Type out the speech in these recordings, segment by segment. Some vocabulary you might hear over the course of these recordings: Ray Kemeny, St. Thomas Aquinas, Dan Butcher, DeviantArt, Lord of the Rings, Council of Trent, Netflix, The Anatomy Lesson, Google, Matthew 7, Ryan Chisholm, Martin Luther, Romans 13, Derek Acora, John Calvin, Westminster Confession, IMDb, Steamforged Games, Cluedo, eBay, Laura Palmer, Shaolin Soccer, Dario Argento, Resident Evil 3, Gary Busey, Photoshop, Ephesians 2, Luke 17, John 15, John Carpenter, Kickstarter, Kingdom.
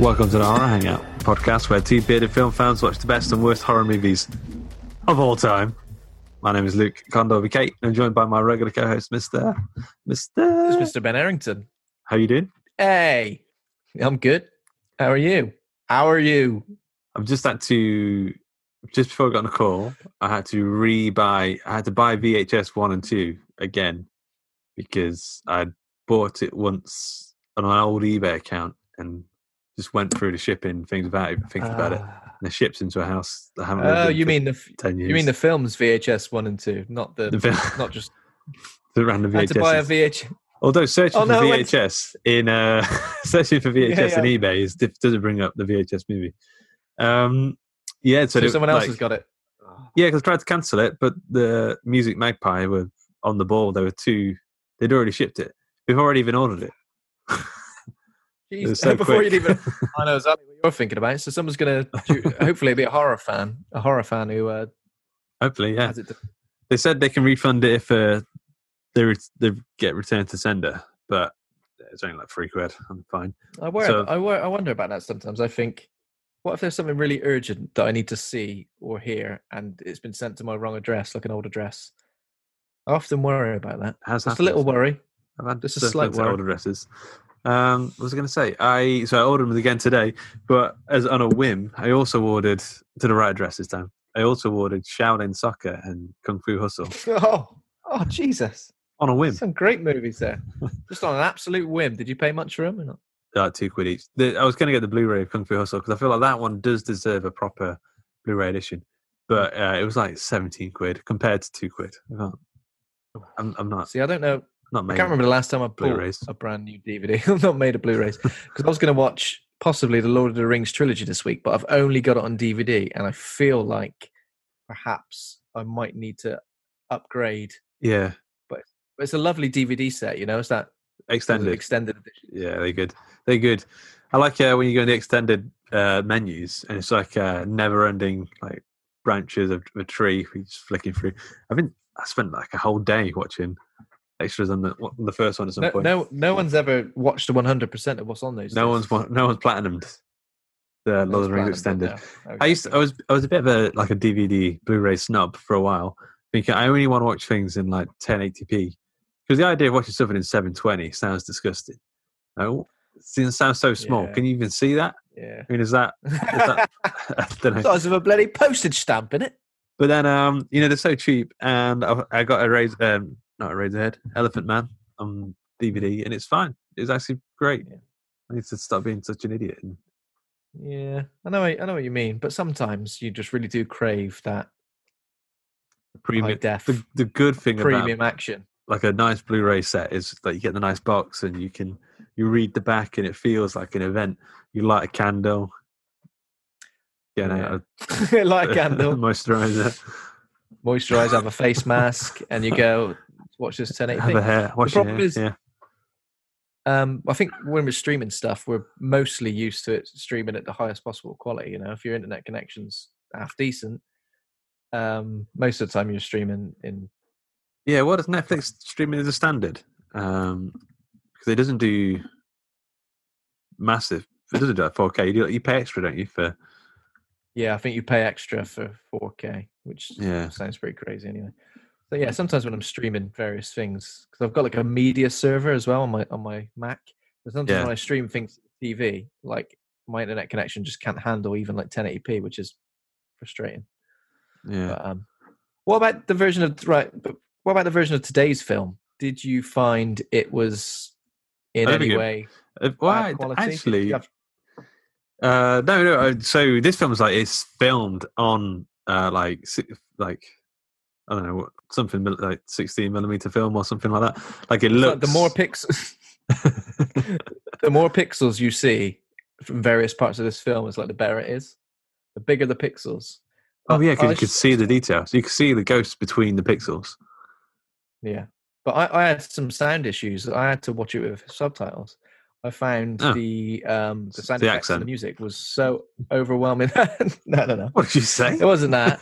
Welcome to the Horror Hangout podcast, where two bearded film fans watch the best and worst horror movies of all time. My name is Luke Condor-VK, and I'm joined by my regular co-host, Mr. Ben Errington. How you doing? Hey, I'm good. How are you? I've just had to, just before I got on the call, I had to buy VHS 1 and 2 again, because I bought it once on an old eBay account and just went through the shipping, thinking about it. And it ships into a house that I haven't lived in for 10 years. You mean the films VHS 1 and 2, not not just the random VHS. I had to buy a VHS. Although searching for VHS in eBay doesn't bring up the VHS movie. So someone else has got it. Yeah, because I tried to cancel it, but the Music Magpie were on the ball. There were two. They'd already shipped it. We've already even ordered it. So before you even, I know exactly what you're thinking about. So someone's going to hopefully be a horror fan who hopefully, yeah. They said they can refund it if they get returned to sender, but it's only like £3. I'm fine. I wonder about that sometimes. I think, what if there's something really urgent that I need to see or hear, and it's been sent to my wrong address, like an old address? I often worry about that. Just a little worry. I've had just a slight worry. Old addresses. What was I going to say? I ordered them again today, but as on a whim, I also ordered to the right address this time. I also ordered Shaolin Soccer and Kung Fu Hustle. Oh, Jesus! On a whim. Some great movies there. Just on an absolute whim. Did you pay much for them or not? £2 each. I was going to get the Blu-ray of Kung Fu Hustle because I feel like that one does deserve a proper Blu-ray edition, but it was like £17 compared to £2. I'm not. See, I don't know. I can't remember the last time I bought Blu-rays. A brand new DVD. I'm not made of Blu-rays because I was going to watch possibly the Lord of the Rings trilogy this week, but I've only got it on DVD, and I feel like perhaps I might need to upgrade. Yeah, but it's a lovely DVD set, you know. It's that extended edition. Yeah, they're good. I like when you go in the extended menus, and it's like never-ending like branches of a tree. We're just flicking through. I spent like a whole day watching extras on the first one at some point. No one's ever watched the 100% of what's on those. No one's platinumed the Lord of the Rings extended. No. Okay. I was a bit of a DVD Blu-ray snob for a while, thinking I only want to watch things in like 1080p, because the idea of watching something in 720 sounds disgusting. It sounds so small. Yeah. Can you even see that? Yeah. I mean, is that I don't know. The size of a bloody postage stamp, innit? But then they're so cheap, and I got a Elephant Man on DVD, and it's fine. It's actually great. Yeah. I need to stop being such an idiot. Yeah, I know what you mean, but sometimes you just really do crave that premium def. The good thing premium about premium action, like a nice Blu-ray set, is that you get the nice box and you read the back, and it feels like an event. You light a candle, light a candle, moisturizer, have a face mask, and you go. Watch this 1080p. Have a hair. Wash your hair. Is, yeah. I think when we're streaming stuff, we're mostly used to it streaming at the highest possible quality. You know, if your internet connection's half decent, most of the time you're streaming in. Yeah, what does Netflix streaming as a standard? Because it doesn't do massive. It doesn't do like 4K. You pay extra, don't you? For yeah, I think you pay extra for 4K, which sounds pretty crazy anyway. So yeah, sometimes when I'm streaming various things, because I've got like a media server as well on my Mac. So sometimes when I stream things to the TV, like my internet connection just can't handle even like 1080p, which is frustrating. Yeah. But, what about the version of today's film? Did you find it was in any way bad quality? Actually, no. So this film's like it's filmed on like. I don't know, what, something like 16mm film or something like that. Like it looks. Like the more pixels you see from various parts of this film, it's like the better it is. The bigger the pixels. Oh yeah, because you could see the details. You could see the ghosts between the pixels. Yeah, but I had some sound issues. I had to watch it with subtitles. I found the sound effects and the music was so overwhelming. No. What did you say? It wasn't that.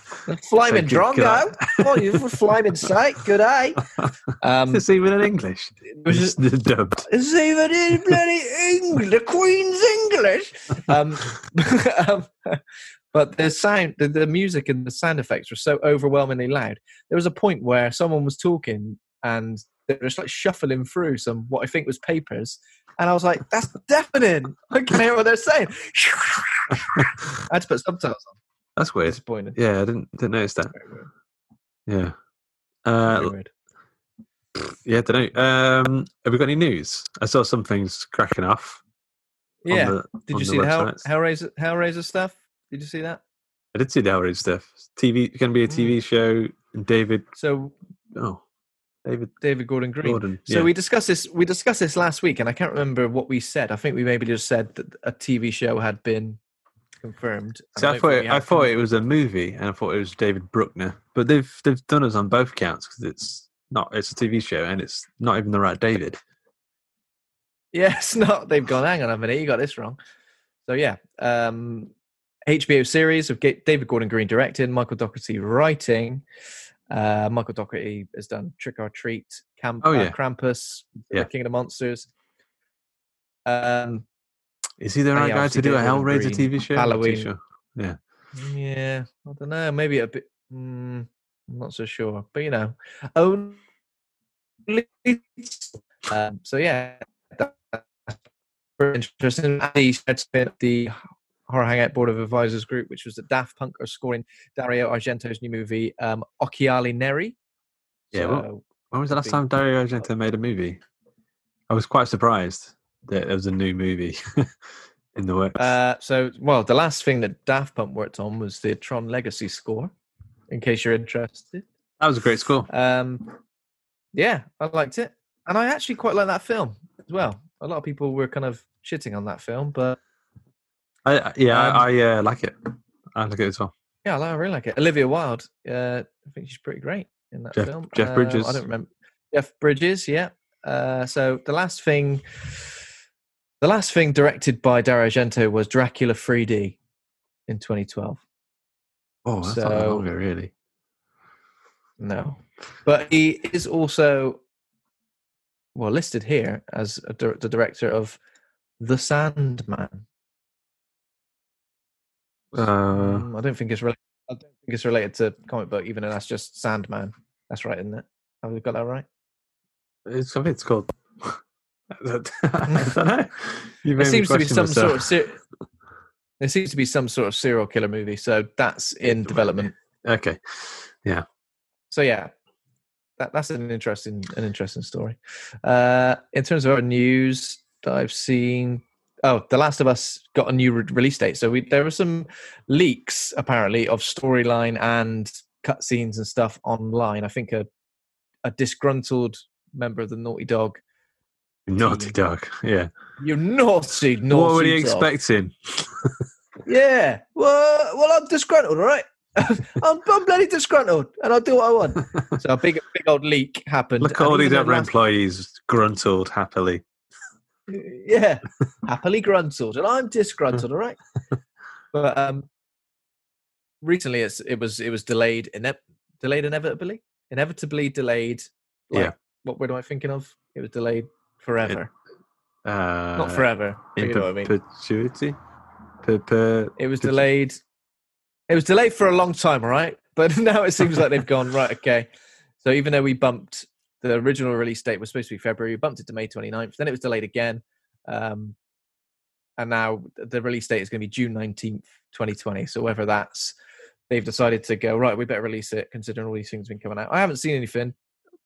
Flying drongo. Oh, you flying sight. Good eye. It's even in English. It was just dubbed. It's even in bloody English. The Queen's English. But the sound, the music and the sound effects were so overwhelmingly loud. There was a point where someone was talking and they were just like shuffling through some, what I think was papers. And I was like, that's deafening. I can't hear what they're saying. I had to put subtitles on. That's weird. Disappointing. Yeah, I didn't notice that. Yeah. Weird. Yeah, I don't know. Have we got any news? I saw some things cracking off. Yeah. Did you see the Hellraiser stuff? Did you see that? I did see the Hellraiser stuff. TV going to be a TV show. And David. So. Oh. David Gordon Green. So we discussed this last week, and I can't remember what we said. I think we maybe just said that a TV show had been confirmed. So I thought it was a movie, and I thought it was David Bruckner. But they've done us on both counts because it's a TV show, and it's not even the right David. Yeah, it's not. They've gone, hang on a minute, you got this wrong. So yeah, HBO series of David Gordon Green directing, Michael Dougherty writing. Michael Dougherty has done Trick or Treat, Krampus, King of the Monsters. Is he the right guy to do a Hellraiser TV show? Halloween. Show? Yeah. Yeah, I don't know. Maybe a bit. I'm not so sure, but you know. So yeah, that's interesting. He said the Horror Hangout Board of Advisors group, which was the Daft Punk are scoring Dario Argento's new movie, Occhiali Neri. Yeah, so, well, when was the last time Dario Argento made a movie? I was quite surprised that there was a new movie in the works. The last thing that Daft Punk worked on was the Tron Legacy score, in case you're interested. That was a great score. Yeah, I liked it. And I actually quite like that film as well. A lot of people were kind of shitting on that film, but... I like it. I like it as well. Yeah, I really like it. Olivia Wilde, I think she's pretty great in that film. Jeff Bridges. I don't remember. Jeff Bridges, yeah. So the last thing directed by Dario Argento was Dracula 3D in 2012. Oh, that's not that long ago, really. No. But he is also, well, listed here as the director of The Sandman. I don't think it's related to comic book, even though that's just Sandman. That's right, isn't it? Have we got that right? It's called. I don't know. It seems to be some sort of. There seems to be some sort of serial killer movie, so that's in development. Okay. Yeah. So yeah, that's an interesting story. In terms of other news that I've seen. Oh, The Last of Us got a new release date. So there were some leaks, apparently, of storyline and cutscenes and stuff online. I think a disgruntled member of the Naughty Dog. Naughty Dog, yeah. You naughty What were you expecting? Yeah. Well, I'm disgruntled, all right? I'm bloody disgruntled, and I'll do what I want. So a big old leak happened. Look, all these other employees gruntled happily. Yeah, happily gruntled, and I'm disgruntled. All right, but recently it was delayed, inevitably delayed. Like, yeah, what word am I thinking of? It was delayed forever. Not forever. You know what I mean? Perpetuity. It was delayed. It was delayed for a long time, all right? But now it seems like they've gone, right, okay. So even though we bumped the original release date was supposed to be February, we bumped it to May 29th, then it was delayed again. And now the release date is going to be June 19th, 2020. So whether that's, they've decided to go, right, we better release it considering all these things have been coming out. I haven't seen anything.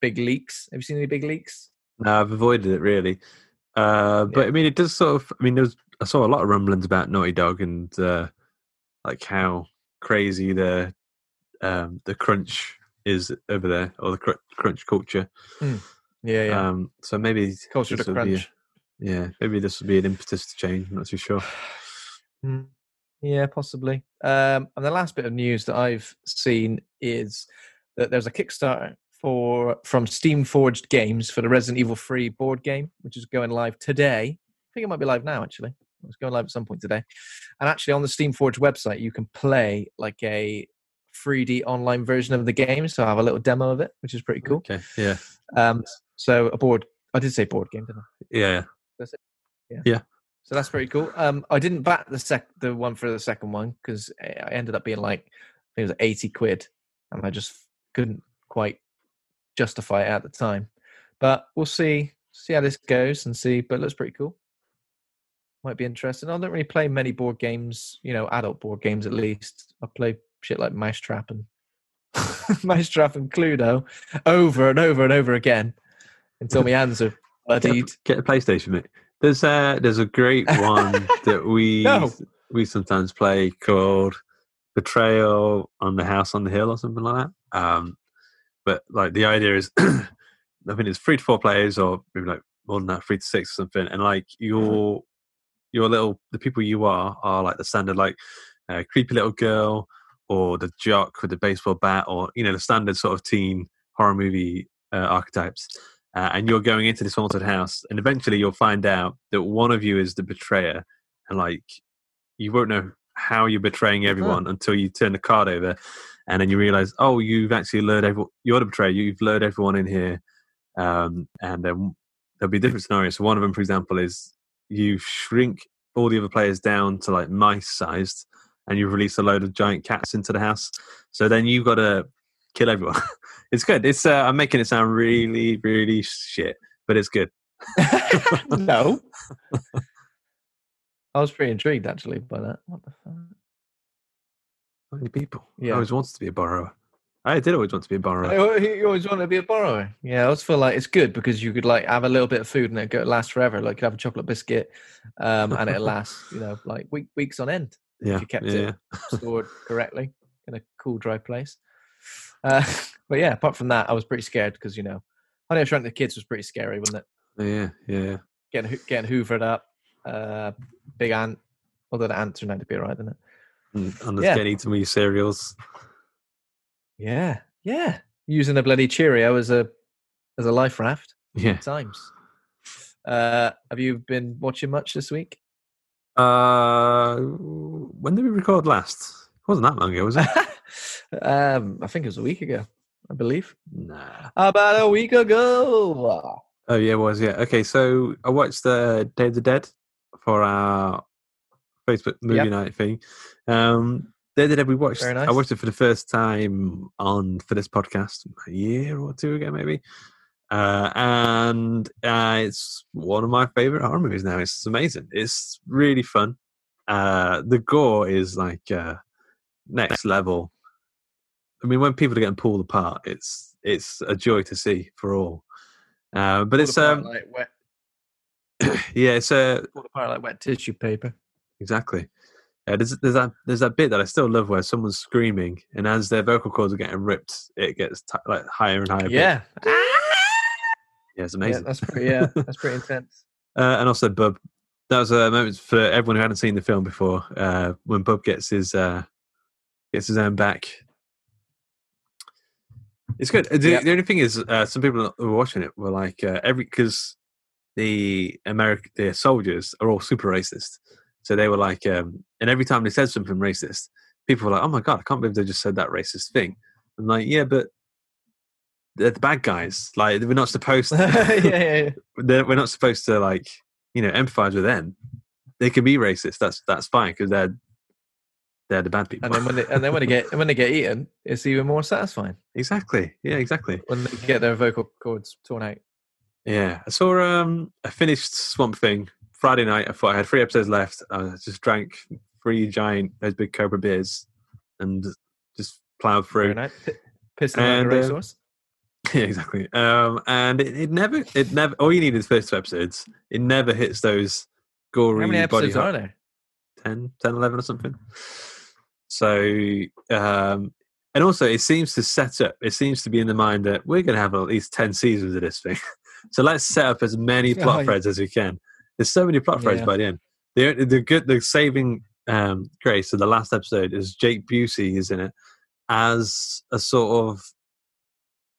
Big leaks. Have you seen any big leaks? No, I've avoided it really. But I mean, it does sort of, I mean, I saw a lot of rumblings about Naughty Dog and like how crazy the crunch is over there, or the crunch culture. Mm. Yeah. So maybe culture to crunch. Maybe this would be an impetus to change. I'm not too sure. Yeah, possibly. And the last bit of news that I've seen is that there's a Kickstarter from Steamforged Games for the Resident Evil 3 board game, which is going live today. I think it might be live now, actually. It's going live at some point today. And actually on the Steamforged website, you can play like a 3D online version of the game. So I have a little demo of it, which is pretty cool. Okay, yeah. So a board... I did say board game, didn't I? Yeah. That's it. Yeah. So that's pretty cool. I didn't back the one for the second one because I ended up being like, I think it was 80 quid. And I just couldn't quite justify it at the time. But we'll see how this goes and see. But it looks pretty cool. Might be interesting. I don't really play many board games, adult board games at least. I play shit like Mousetrap and Cluedo over and over and over again until my hands are bloodied. Get a PlayStation, mate. There's a great one that we sometimes play called Betrayal at the House on the Hill or something like that. But like the idea is, I mean, it's 3 to 4 players, or maybe like more than that, 3 to 6 or something. And like your little, the people you are like the standard, like creepy little girl, or the jock with the baseball bat, or the standard sort of teen horror movie archetypes. And you're going into this haunted house, and eventually you'll find out that one of you is the betrayer, and like you won't know how you're betraying everyone until you turn the card over. And then you realise, oh, you've actually lured everyone. You're the betrayer. You've lured everyone in here. And then there'll be different scenarios. So one of them, for example, is you shrink all the other players down to like mice-sized, and you release a load of giant cats into the house. So then you've got to kill everyone. It's good. It's I'm making it sound really, really shit, but it's good. No. I was pretty intrigued, actually, by that. What the fuck? Many people. Yeah. I always wanted to be a borrower. I did always want to be a borrower. You always wanted to be a borrower. Yeah, I always feel like it's good because you could like have a little bit of food and it would last forever. Like you could have a chocolate biscuit, and it'll last, like weeks on end. Yeah. If you kept it stored correctly in a cool, dry place. But yeah, apart from that, I was pretty scared because Honey I Shrunk the Kids was pretty scary, wasn't it? Yeah. Getting hoovered up, big ant. Although the ants are now to be alright, isn't it? And just getting eaten with your cereals. Yeah. Using a bloody Cheerio as a life raft. Yeah. Times. Have you been watching much this week? When did we record last? It wasn't that long ago, was it? I think it was a week ago, I believe. Nah. About a week ago. Oh yeah, it was, yeah. Okay, so I watched Day of the Dead for our Facebook movie night thing. Day of the Dead we watched. Very nice. I watched it for the first time for this podcast a year or two ago, maybe. And it's one of my favorite horror movies now. It's amazing. It's really fun. The gore is like next level. I mean, when people are getting pulled apart, it's a joy to see for all. But it's like wet. Yeah, it's pulled apart like wet tissue paper. Exactly. There's that bit that I still love where someone's screaming, and as their vocal cords are getting ripped, it gets like higher and higher. Yeah. Bit. Yeah, it's amazing. That's pretty intense. And also Bub. That was a moment for everyone who hadn't seen the film before. When Bub gets his own back. It's good. The only thing is, some people who were watching it were like, the soldiers are all super racist. So they were like, and every time they said something racist, people were like, oh my God, I can't believe they just said that racist thing. I'm like, yeah, but they're the bad guys. Like, we're not supposed to, we're not supposed to, like, you know, empathize with them. They can be racist. That's fine, because they're the bad people. And then when they get eaten, it's even more satisfying. Exactly. Yeah, exactly. When they get their vocal cords torn out. Yeah, I saw a finished Swamp Thing Friday night. I thought I had 3 episodes left. I just drank 3 those big Cobra beers, and just plowed through. Very nice. Pissed on the resource. Yeah, exactly. And it never. All you need is first 2 episodes. It never hits those gory. How many episodes are there? 10, 11 or something. So, and also it seems to set up. It seems to be in the mind that we're going to have at least 10 seasons of this thing. So let's set up as many plot threads as we can. There's so many plot threads by the end. The saving grace of the last episode is Jake Busey is in it as a sort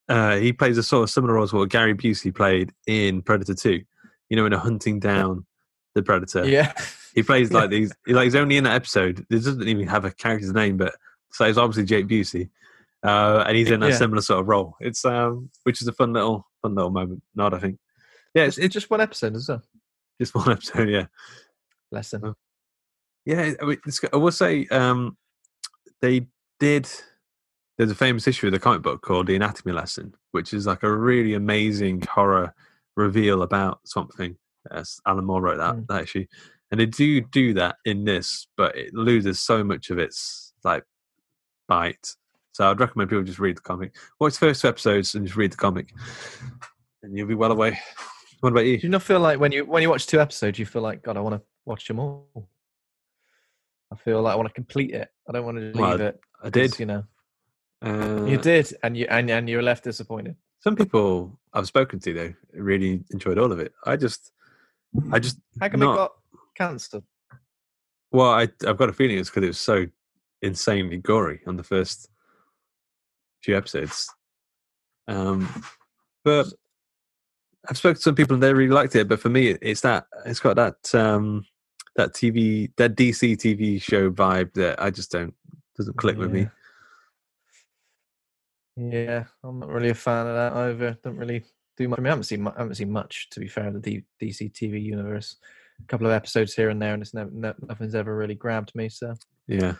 of he plays a sort of similar role to what Gary Busey played in Predator 2. You know, in a hunting down the Predator. Yeah, he plays like these. Like, he's only in that episode. It doesn't even have a character's name, but so it's obviously Jake Busey, and he's in a similar sort of role. It's which is a fun little moment. Nod, I think. Yeah, it's just one episode, isn't it? Just one episode, yeah. Less than. Yeah, I will say they did. There's a famous issue of the comic book called The Anatomy Lesson, which is like a really amazing horror reveal about something. Alan Moore wrote that issue, and they do that in this, but it loses so much of its like bite. So I'd recommend people just read the comic. Watch the first 2 episodes and just read the comic, and you'll be well away. What about you? Do you not feel like when you watch 2 episodes, you feel like, God, I want to watch them all. I feel like I want to complete it. I don't want to leave it. I did, you know. You did, and you were left disappointed. Some people I've spoken to though really enjoyed all of it. I just how come it got cancelled? Well, I've got a feeling it's because it was so insanely gory on the first few episodes. But I've spoken to some people and they really liked it. But for me, it's got that DC TV show vibe that I just doesn't click with me. Yeah, I'm not really a fan of that either. Don't really do much. I mean, I haven't seen much, to be fair, of the DC TV universe. A couple of episodes here and there, and it's nothing's ever really grabbed me. So yeah,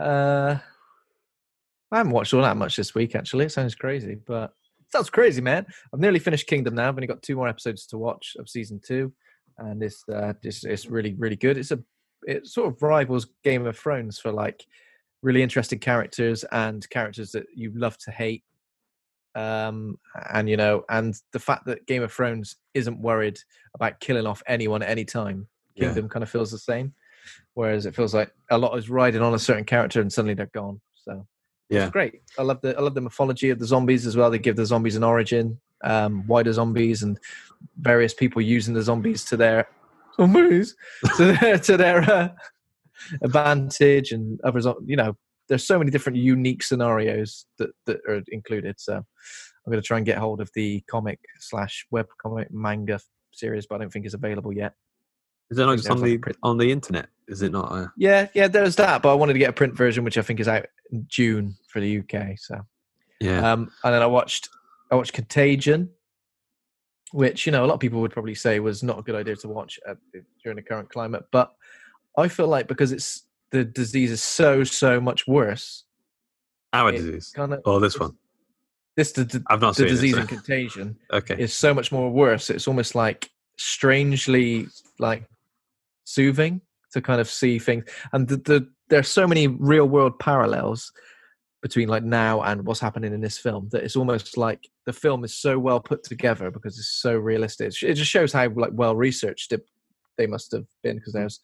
I haven't watched all that much this week. Actually, it sounds crazy, man. I've nearly finished Kingdom now. I've only got 2 more episodes to watch of season 2, and it's really, really good. It sort of rivals Game of Thrones for like really interesting characters and characters that you love to hate. And, you know, and the fact that Game of Thrones isn't worried about killing off anyone at any time. Kingdom kind of feels the same. Whereas it feels like a lot is riding on a certain character and suddenly they're gone. So it's great. I love the mythology of the zombies as well. They give the zombies an origin, wider zombies and various people using the zombies to their zombies to their advantage, and others, you know, there's so many different unique scenarios that are included. So I'm going to try and get hold of the comic / webcomic manga series, but I don't think it's available yet. Is it not just on the internet? Is it not? Yeah, there's that, but I wanted to get a print version, which I think is out in June for the UK. So yeah, and then I watched Contagion, which, you know, a lot of people would probably say was not a good idea to watch during the current climate, but I feel like because the disease is so much worse. Our disease, or this one? I've not seen the disease and Contagion. Okay, is so much more worse. It's almost like strangely like soothing to kind of see things, and there are so many real world parallels between like now and what's happening in this film that it's almost like the film is so well put together because it's so realistic. It just shows how like well researched they must have been, because there's,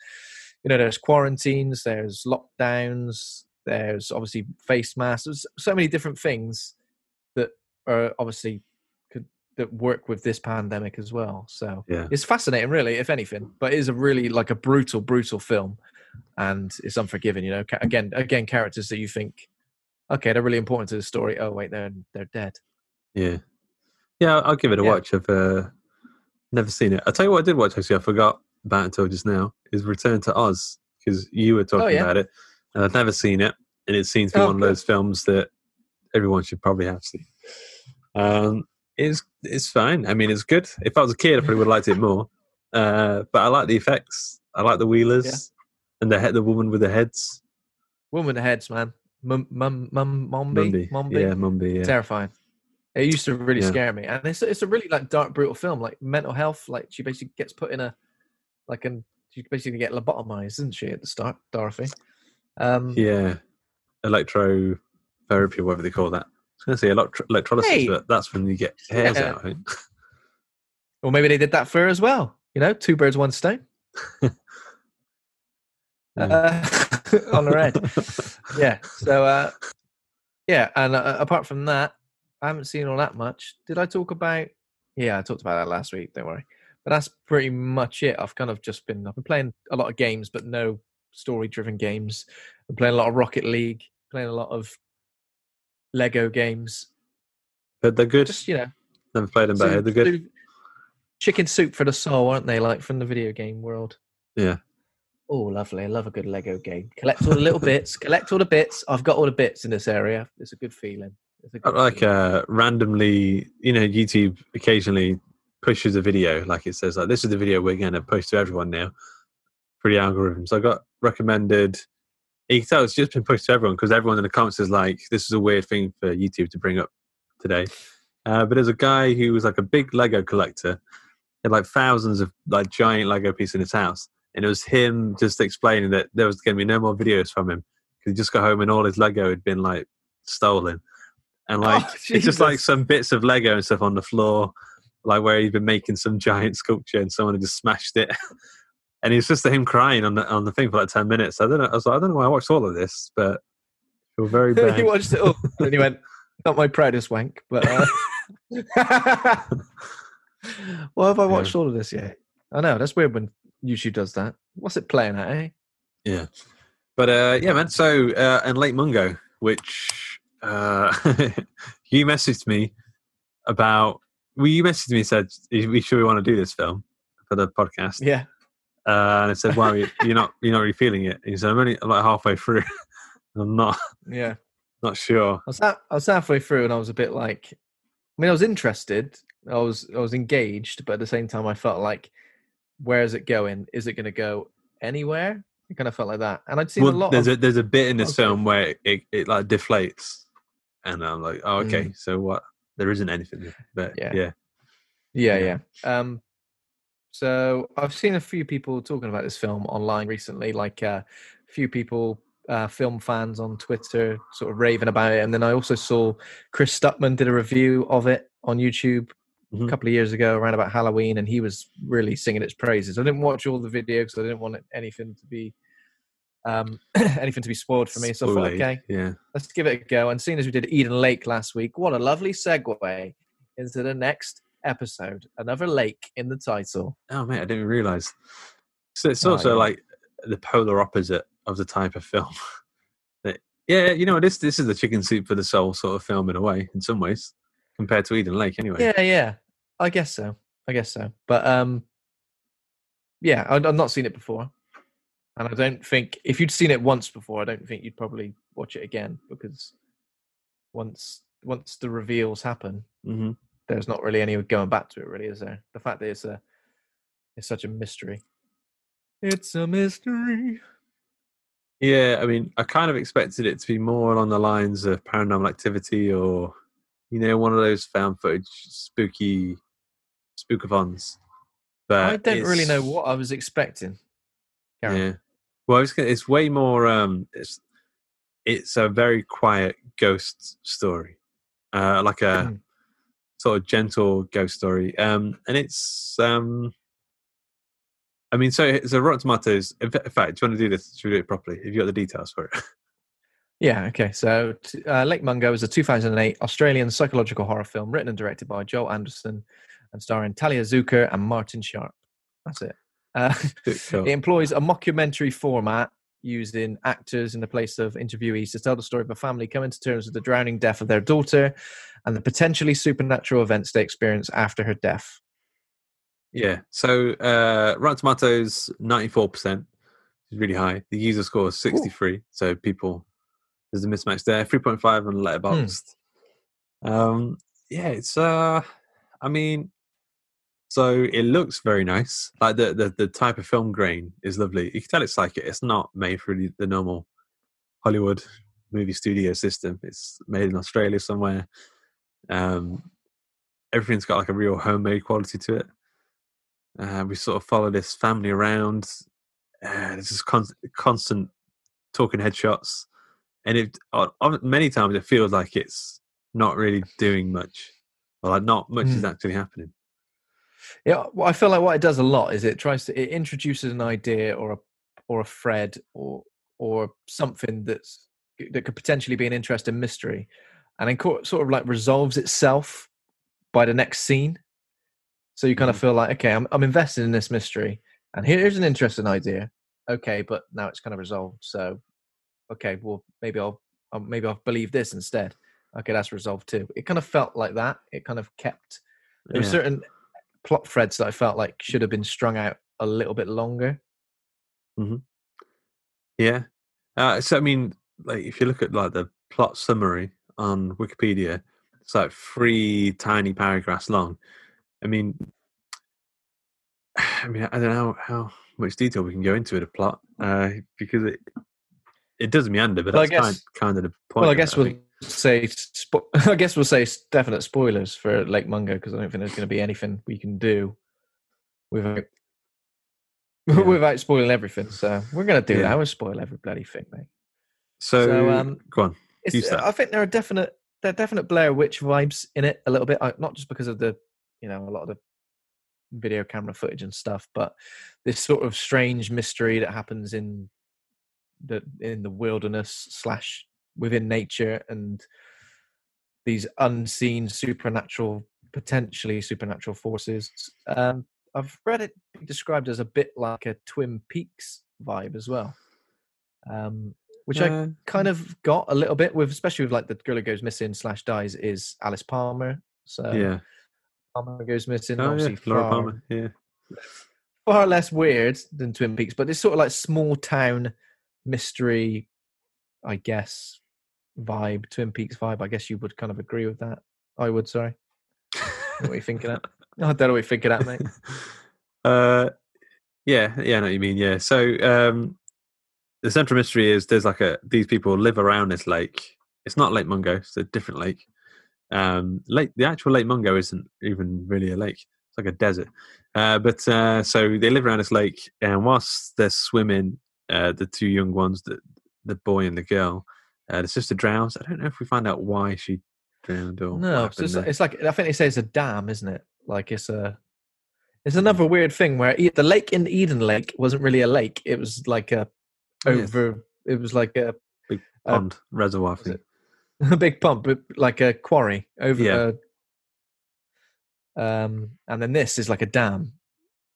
you know, there's quarantines, there's lockdowns, there's obviously face masks. There's so many different things that are obviously that work with this pandemic as well. So it's fascinating, really, if anything. But it is a really like a brutal, brutal film, and it's unforgiving. You know, again, characters that you think, okay, they're really important to the story. Oh wait, they're dead. Yeah, I'll give it a watch. I've Never seen it. I'll tell you what I did watch, actually. I forgot about it until just now. Is Return to Oz, because you were talking about it. And I've never seen it. And it seems to be one of those films that everyone should probably have seen. It's fine. I mean, it's good. If I was a kid, I probably would have liked it more. But I like the effects. I like the wheelers and the woman with the heads. Woman with the heads, man. Mumby. Mumby. Yeah. Terrifying. It used to really scare me, and it's a really like dark, brutal film. Like mental health, like she basically gets put in she basically get lobotomized, isn't she, at the start, Dorothy? Electrotherapy, whatever they call that. I was going to say electrolysis, but that's when you get hairs out. Right? Or maybe they did that for her as well. You know, two birds, one stone. On her head. So, and apart from that, I haven't seen all that much. Did I talk about... Yeah, I talked about that last week, don't worry. But that's pretty much it. I've kind of just been... I've been playing a lot of games, but no story-driven games. I'm playing a lot of Rocket League, playing a lot of Lego games. But they're good. Just, you know... Never played them, but they're good. Chicken soup for the soul, aren't they? Like, from the video game world. Yeah. Oh, lovely. I love a good Lego game. Collect all the little bits. Collect all the bits. I've got all the bits in this area. It's a good feeling. Like randomly, you know, YouTube occasionally pushes a video. Like it says, like, this is the video we're going to push to everyone now for the algorithms. I got recommended. You can tell it's just been pushed to everyone because everyone in the comments is like, this is a weird thing for YouTube to bring up today. But there's a guy who was like a big Lego collector. He had like thousands of like giant Lego pieces in his house. And it was him just explaining that there was going to be no more videos from him because he just got home and all his Lego had been like stolen. And like it's just like some bits of Lego and stuff on the floor, like where he'd been making some giant sculpture and someone had just smashed it. And it's just him crying on the thing for like 10 minutes. I don't know. I was like, I don't know why I watched all of this, but I feel very bad. He watched it all and he went, "Not my proudest wank," but why have I watched all of this yet? I know that's weird when YouTube does that. What's it playing at, eh? Yeah, but yeah, man. So and Lake Mungo, which. You messaged me about. Well, you messaged me and said, "Should we want to do this film for the podcast?" Yeah, and I said, "Why? You're not really feeling it." And he said, "I'm like halfway through. I'm not. Yeah, not sure." I was halfway through, and I was a bit like, I mean, I was interested, I was engaged, but at the same time, I felt like, where is it going? Is it going to go anywhere? It kind of felt like that, and I'd seen a lot. There's a bit in this film where it like deflates. And I'm like, oh, okay, so what? There isn't anything. But yeah. So I've seen a few people talking about this film online recently, like a few people, film fans on Twitter, sort of raving about it. And then I also saw Chris Stuckman did a review of it on YouTube a couple of years ago, around about Halloween, and he was really singing its praises. I didn't watch all the videos because I didn't want anything to be... anything to be spoiled for me, so I thought, okay, let's give it a go. And seeing as we did Eden Lake last week, what a lovely segue into the next episode. Another lake in the title. Oh mate, I didn't realise. So it's also like the polar opposite of the type of film. This is the chicken soup for the soul sort of film in a way, in some ways, compared to Eden Lake, anyway. Yeah, I guess so. But I've not seen it before. And I don't think, if you'd seen it once before, I don't think you'd probably watch it again, because once the reveals happen, there's not really any going back to it, really, is there? The fact that it's such a mystery. It's a mystery. Yeah, I mean, I kind of expected it to be more along the lines of Paranormal Activity or, you know, one of those found footage spooky spookathons. But I don't really know what I was expecting. Yeah, well, it's way more. It's a very quiet ghost story, like a sort of gentle ghost story, and it's. I mean, so Rotten Tomatoes. In fact, do you want to do this? Should we do it properly? Have you got the details for it? Yeah. Okay. So, Lake Mungo is a 2008 Australian psychological horror film written and directed by Joel Anderson, and starring Talia Zucker and Martin Sharp. That's it. It employs a mockumentary format, using actors in the place of interviewees to tell the story of a family coming to terms with the drowning death of their daughter and the potentially supernatural events they experience after her death. Yeah. So Rotten Tomatoes, 94%, is really high. The user score is 63. Ooh. So people, there's a mismatch there. 3.5 on Letterboxd. Hmm. Yeah, it's I mean, so it looks very nice. Like the type of film grain is lovely. You can tell it's like it's not made for the normal Hollywood movie studio system. It's made in Australia somewhere. Everything's got like a real homemade quality to it. We sort of follow this family around. There's just constant talking headshots, and it many times it feels like it's not really doing much, or like not much is actually happening. Yeah, well, I feel like what it does a lot is it introduces an idea or a thread or something that could potentially be an interesting mystery, and then sort of like resolves itself by the next scene. So you kind of feel like, okay, I'm invested in this mystery, and here's an interesting idea. Okay, but now it's kind of resolved. So, okay, well maybe I'll believe this instead. Okay, that's resolved too. It kind of felt like that. It kind of kept there were certain plot threads that I felt like should have been strung out a little bit longer. Mm-hmm. Yeah. So I mean, like if you look at like the plot summary on Wikipedia, it's like 3 tiny paragraphs long. I mean, I don't know how much detail we can go into the plot because it does meander, but that's kind of the point. Well, I guess we'll say definite spoilers for Lake Mungo, because I don't think there's going to be anything we can do without spoiling everything. So we're going to do that. We'll spoil every bloody thing, mate. So go on. I think there are definite Blair Witch vibes in it a little bit, not just because of the, you know, a lot of the video camera footage and stuff, but this sort of strange mystery that happens in the wilderness / within nature, and these unseen potentially supernatural forces. I've read it described as a bit like a Twin Peaks vibe as well, which I kind of got a little bit with, especially with like the girl who goes missing / dies is Alice Palmer. So yeah. Palmer goes missing. Obviously, Laura Palmer. Yeah, far less weird than Twin Peaks, but it's sort of like small town mystery, I guess, vibe. Twin Peaks vibe. I guess you would kind of agree with that. I would. Sorry, what are you thinking at? I don't know what you're thinking at, mate. Yeah, I know what you mean. Yeah, so the central mystery is there's like these people live around this lake. It's not Lake Mungo. It's a different lake. The actual Lake Mungo isn't even really a lake. It's like a desert. So they live around this lake, and whilst they're swimming, the two young ones, the boy and the girl, the sister drowns. I don't know if we find out why she drowned or no. It's like, I think they say it's a dam, isn't it? Like it's another weird thing where the lake in Eden Lake wasn't really a lake. It was like It was like a big pond reservoir thing. A big pump, like a quarry over. Yeah. And then this is like a dam.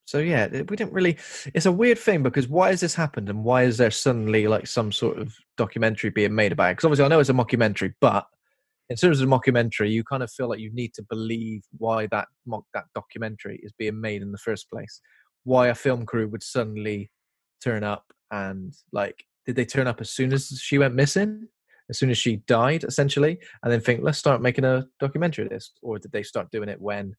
So yeah, we didn't really. It's a weird thing because why has this happened, and why is there suddenly like some sort of documentary being made about it? Because obviously I know it's a mockumentary, but in terms of a mockumentary, you kind of feel like you need to believe why that documentary is being made in the first place. Why a film crew would suddenly turn up, and like, did they turn up as soon as she went missing? As soon as she died, essentially, and then think, let's start making a documentary of this, or did they start doing it when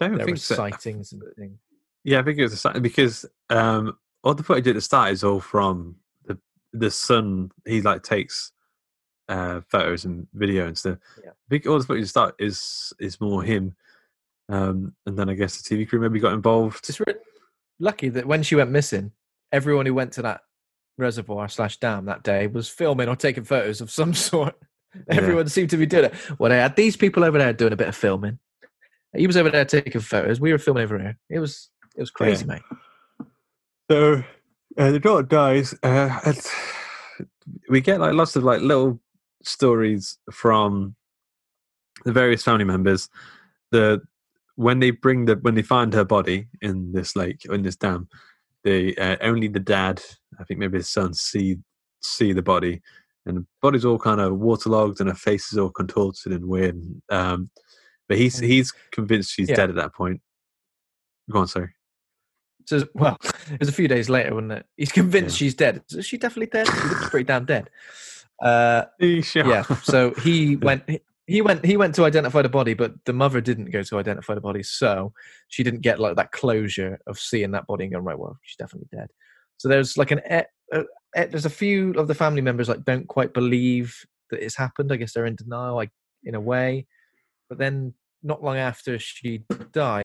there were sightings and things? Yeah, I think it was a sighting because all the footage at the start is all from the son. He like takes photos and video and stuff. Yeah. I think all the footage at the start is more him, and then I guess the TV crew maybe got involved. It's really lucky that when she went missing, everyone who went to that reservoir / dam that day was filming or taking photos of some sort. Everyone seemed to be doing it. Well, they had these people over there doing a bit of filming. He was over there taking photos. We were filming over here. It was crazy, mate. So the daughter dies. We get like lots of like little stories from the various family members. When they find her body in this lake, in this dam. Only the dad, I think maybe his son, see the body, and the body's all kind of waterlogged and her face is all contorted and weird. But he's convinced she's dead at that point. Go on, sorry. So, well, it was a few days later, wasn't it? He's convinced she's dead. Is she definitely dead? She looks pretty damn dead. Yeah. So he went to identify the body, but the mother didn't go to identify the body, so she didn't get like that closure of seeing that body and going, right, well, she's definitely dead. So there's like there's a few of the family members like don't quite believe that it's happened. I guess they're in denial, like in a way. But then not long after she died.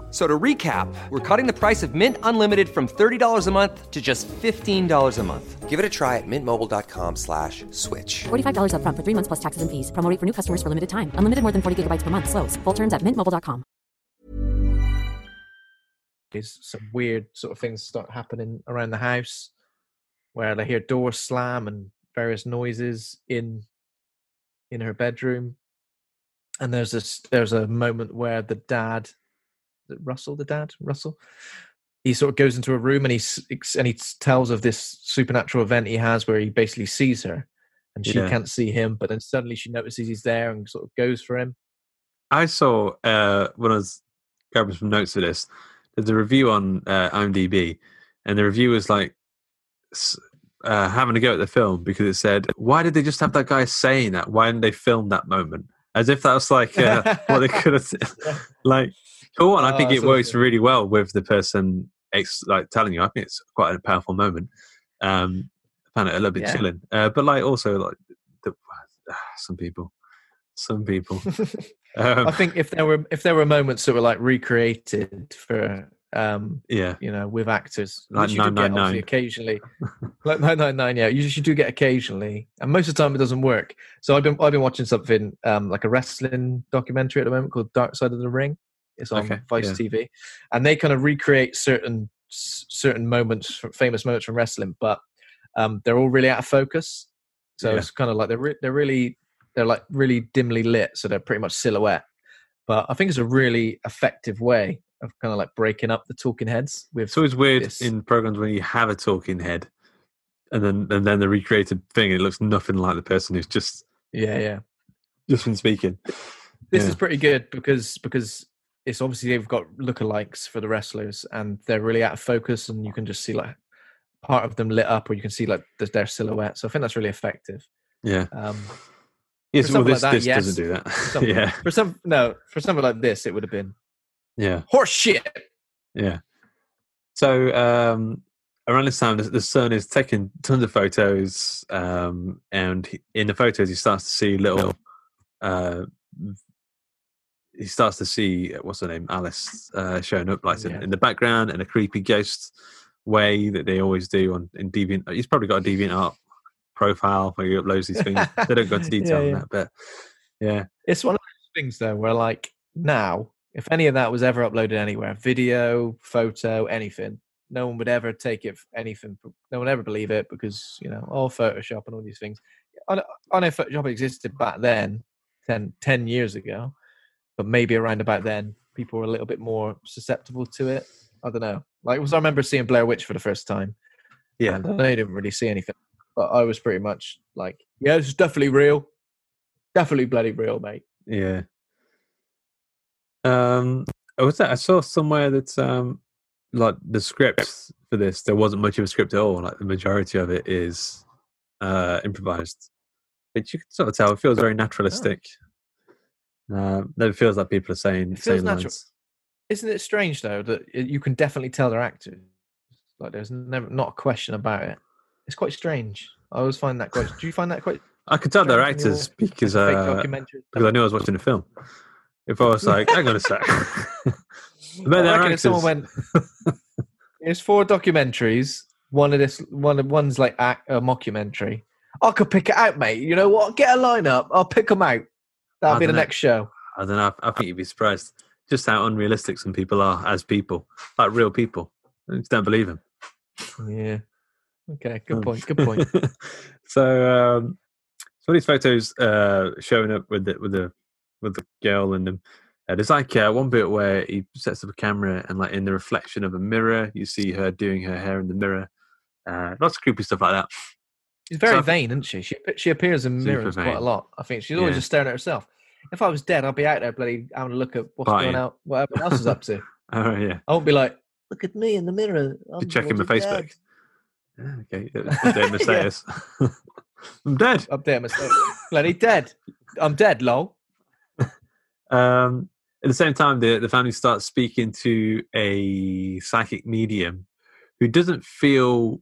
So to recap, we're cutting the price of Mint Unlimited from $30 a month to just $15 a month. Give it a try at mintmobile.com/switch. $45 up front for 3 months plus taxes and fees. Promo rate for new customers for limited time. Unlimited more than 40 gigabytes per month. Slows full terms at mintmobile.com. There's some weird sort of things start happening around the house where they hear doors slam and various noises in her bedroom. And there's a moment where the dad... Russell, he sort of goes into a room and he tells of this supernatural event he has where he basically sees her and she can't see him, but then suddenly she notices he's there and sort of goes for him. I saw when I was grabbing some notes for this, there's a review on IMDb, and the review was like having a go at the film because it said, why did they just have that guy saying that? Why didn't they film that moment? As if that was like what they could have like. Cool, and I think it works really well with the person like telling you. I think it's quite a powerful moment. I found it a little bit chilling, but like also like some people. I think if there were moments that were like recreated for with actors, like 999 occasionally, like 999. Yeah, you do get occasionally, and most of the time it doesn't work. So I've been watching something like a wrestling documentary at the moment called Dark Side of the Ring. It's on Vice TV, and they kind of recreate certain moments, famous moments from wrestling, but they're all really out of focus. So it's kind of like they're really dimly lit, so they're pretty much silhouette. But I think it's a really effective way of kind of like breaking up the talking heads. It's always weird in programs when you have a talking head, and then the recreated thing, it looks nothing like the person who's just been speaking. This is pretty good because. It's obviously they've got lookalikes for the wrestlers, and they're really out of focus, and you can just see like part of them lit up, or you can see like their silhouette. So I think that's really effective. Yeah. This doesn't do that. For something like this, it would have been. Yeah. Horse shit. Yeah. So around this time, the son is taking tons of photos, and in the photos, he starts to see little. He starts to see, what's her name, Alice, showing up like in the background in a creepy ghost way that they always do in Deviant. He's probably got a DeviantArt profile where he uploads these things. They don't go into detail on that, but it's one of those things though where like now, if any of that was ever uploaded anywhere, video, photo, anything, no one would ever take it. No one would ever believe it because all Photoshop and all these things. I know Photoshop existed back then, 10 years ago. But maybe around about then, people were a little bit more susceptible to it. I don't know. I remember seeing Blair Witch for the first time. Yeah, and I didn't really see anything, but I was pretty much like, yeah, this is definitely real. Definitely bloody real, mate. Yeah. What's that? I saw somewhere that like the scripts for this, there wasn't much of a script at all. Like the majority of it is improvised, which you can sort of tell. It feels very naturalistic. It feels like people are saying natural lines. Isn't it strange though that you can definitely tell they're actors? Like there's never not a question about it. It's quite strange. I always find that quite. Do you find that quite? I could tell they're actors because I knew I was watching a film. If I was like, hang on a sec. Someone went, there's four documentaries. One's like a mockumentary. I could pick it out, mate. You know what? Get a line up. I'll pick them out. That'll be the next show. I don't know. I think you'd be surprised just how unrealistic some people are as people, like real people. I just don't believe them. Yeah. Okay. Good point. So, so these photos showing up with the girl in them. There's like one bit where he sets up a camera and like in the reflection of a mirror, you see her doing her hair in the mirror. Lots of creepy stuff like that. She's very vain, isn't she? She appears in mirrors quite a lot. I think she's always just staring at herself. If I was dead, I'd be out there bloody having a look at what's going out, what everyone else is up to. Oh yeah. I won't be like, look at me in the mirror. I'm checking my Facebook. Yeah, okay. Update my status. I'm dead. Update my status. Bloody dead. I'm dead, lol. At the same time, the family starts speaking to a psychic medium who doesn't feel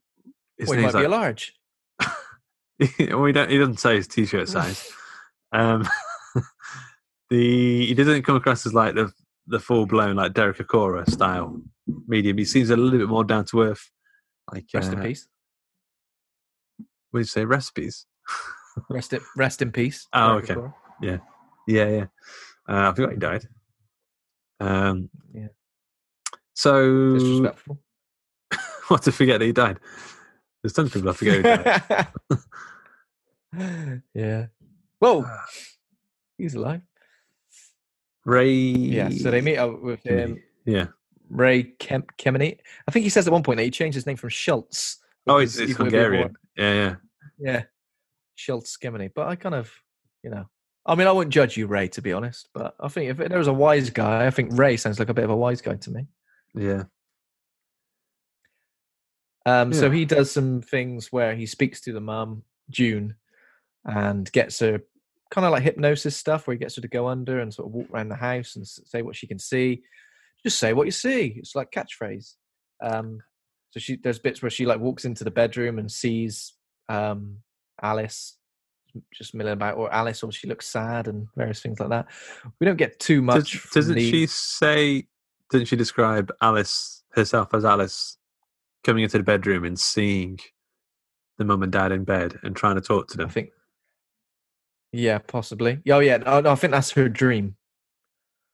his name's might be large. He doesn't say his t-shirt size. He doesn't come across as like the full blown like Derek Acora style medium. He seems a little bit more down to earth. Like rest in peace. What did you say? Recipes. Rest in peace. Oh, Derek okay. Acora. Yeah. I forgot he died. Yeah. So disrespectful. What to forget that he died? There's tons of people I forget who died. Yeah. Whoa. He's alive. Ray. Yeah. So they meet up with him. Yeah. Ray Kemeny. I think he says at one point that he changed his name from Schultz. Oh, it's Hungarian. Yeah. Schultz Kemeny. But I kind of, I mean, I wouldn't judge you, Ray, to be honest, but I think if there was a wise guy, I think Ray sounds like a bit of a wise guy to me. Yeah. So he does some things where he speaks to the mum, June, and gets her kind of like hypnosis stuff where he gets her to go under and sort of walk around the house and say what she can see. Just say what you see. It's like catchphrase. So there's bits where she like walks into the bedroom and sees Alice just milling about, or Alice, or she looks sad and various things like that. We don't get too much. Didn't she describe Alice herself as Alice coming into the bedroom and seeing the mum and dad in bed and trying to talk to them? I think, yeah, possibly. Oh yeah, I think that's her dream.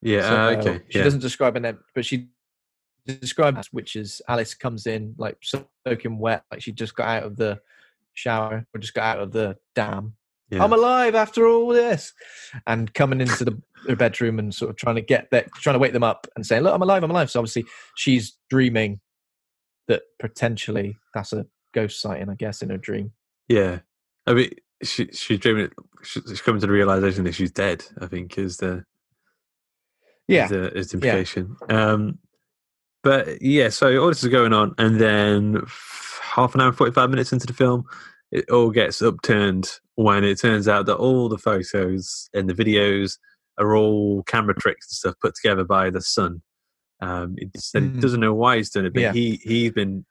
Yeah, so, okay. She doesn't describe it, but she describes, which is Alice comes in like soaking wet, like she just got out of the shower or just got out of the dam. Yeah. I'm alive after all this, and coming into her bedroom and sort of trying to wake them up and saying, "Look, I'm alive." So obviously, she's dreaming that potentially that's a ghost sighting, I guess, in her dream. Yeah, I mean, she's dreaming. She's coming to the realization that she's dead. I think is the implication. Yeah. But yeah, so all this is going on, and then half an hour, 45 minutes into the film, it all gets upturned when it turns out that all the photos and the videos are all camera tricks and stuff put together by the son. He said he doesn't know why he's done it, but he's been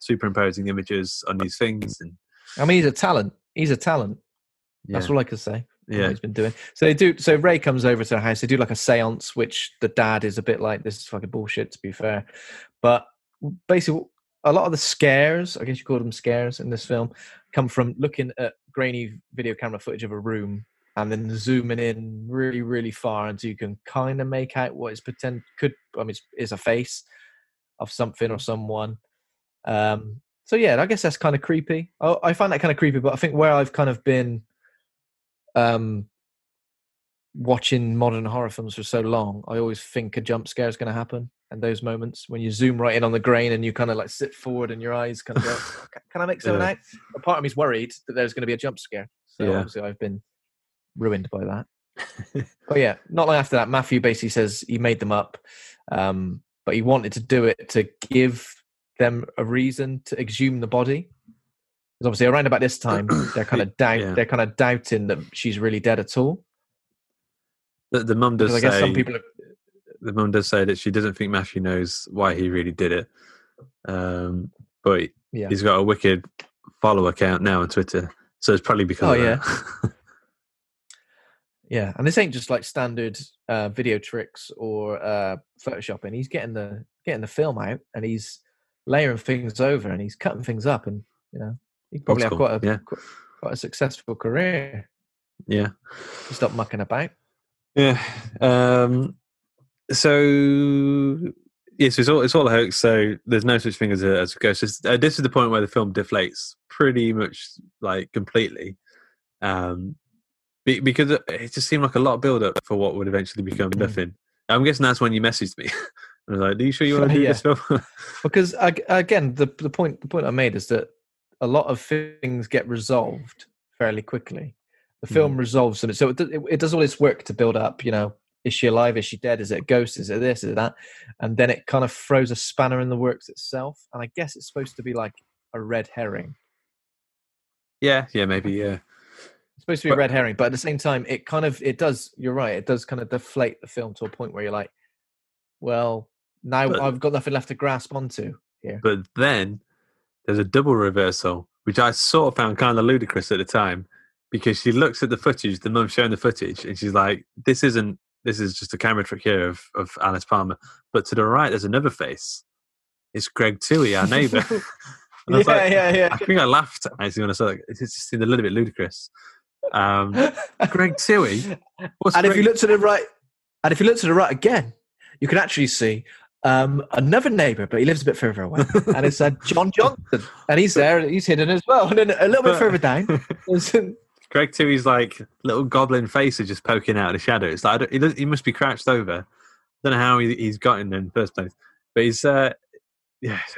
superimposing images on these things. And I mean, he's a talent. Yeah. That's all I can say. Yeah, he's been doing. So Ray comes over to the house. They do like a séance, which the dad is a bit like, this is fucking bullshit, to be fair. But basically, a lot of the scares, I guess you call them scares in this film, come from looking at grainy video camera footage of a room and then zooming in really, really far until you can kind of make out what is a face of something or someone. So yeah, I guess that's kind of creepy. I find that kind of creepy, but I think where I've kind of been watching modern horror films for so long, I always think a jump scare is going to happen. And those moments when you zoom right in on the grain and you kind of like sit forward and your eyes kind of go, can I make something out? A part of me's worried that there's going to be a jump scare. So obviously I've been ruined by that. But yeah, not long after that, Matthew basically says he made them up, but he wanted to do it to give them a reason to exhume the body. Because obviously around about this time, they're kind of they're kind of doubting that she's really dead at all. The mum does say, the mum does say that she doesn't think Matthew knows why he really did it. But yeah, he's got a wicked follower count now on Twitter, so it's probably because of that. Yeah, and this ain't just like standard video tricks or photoshopping. He's getting the film out, and he's layering things over, and he's cutting things up, and you know he probably have quite a successful career. Yeah, stop mucking about. Yeah. So it's all a hoax. So there's no such thing as a ghost. This is the point where the film deflates pretty much like completely, because it just seemed like a lot of build up for what would eventually become nothing. I'm guessing that's when you messaged me. I was like, "Are you sure you want to do this film?" Because again, the point I made is that a lot of things get resolved fairly quickly. The film resolves them, so it does all this work to build up. You know, is she alive? Is she dead? Is it a ghost? Is it this? Is it that? And then it kind of throws a spanner in the works itself. And I guess it's supposed to be like a red herring. Yeah, maybe. Yeah, it's supposed to be a red herring, but at the same time, it kind of it does. You're right. It does kind of deflate the film to a point where you're like, well, now I've got nothing left to grasp onto here. But then there's a double reversal, which I sort of found kind of ludicrous at the time. Because she looks at the footage, the mum's showing the footage, and she's like, this is just a camera trick here of Alice Palmer. But to the right, there's another face. It's Greg Tuohy, our neighbour. I think I laughed, actually, when I saw it. It just seemed a little bit ludicrous. Greg Tuohy? If you look to the right, and if you look to the right again, you can actually see another neighbour, but he lives a bit further away, and it's John Johnson. And he's there, and he's hidden as well. And then a little bit further down... Greg Tuohy's like little goblin face is just poking out of the shadows. Like, he must be crouched over. I don't know how he's gotten there in the first place, but he's yeah.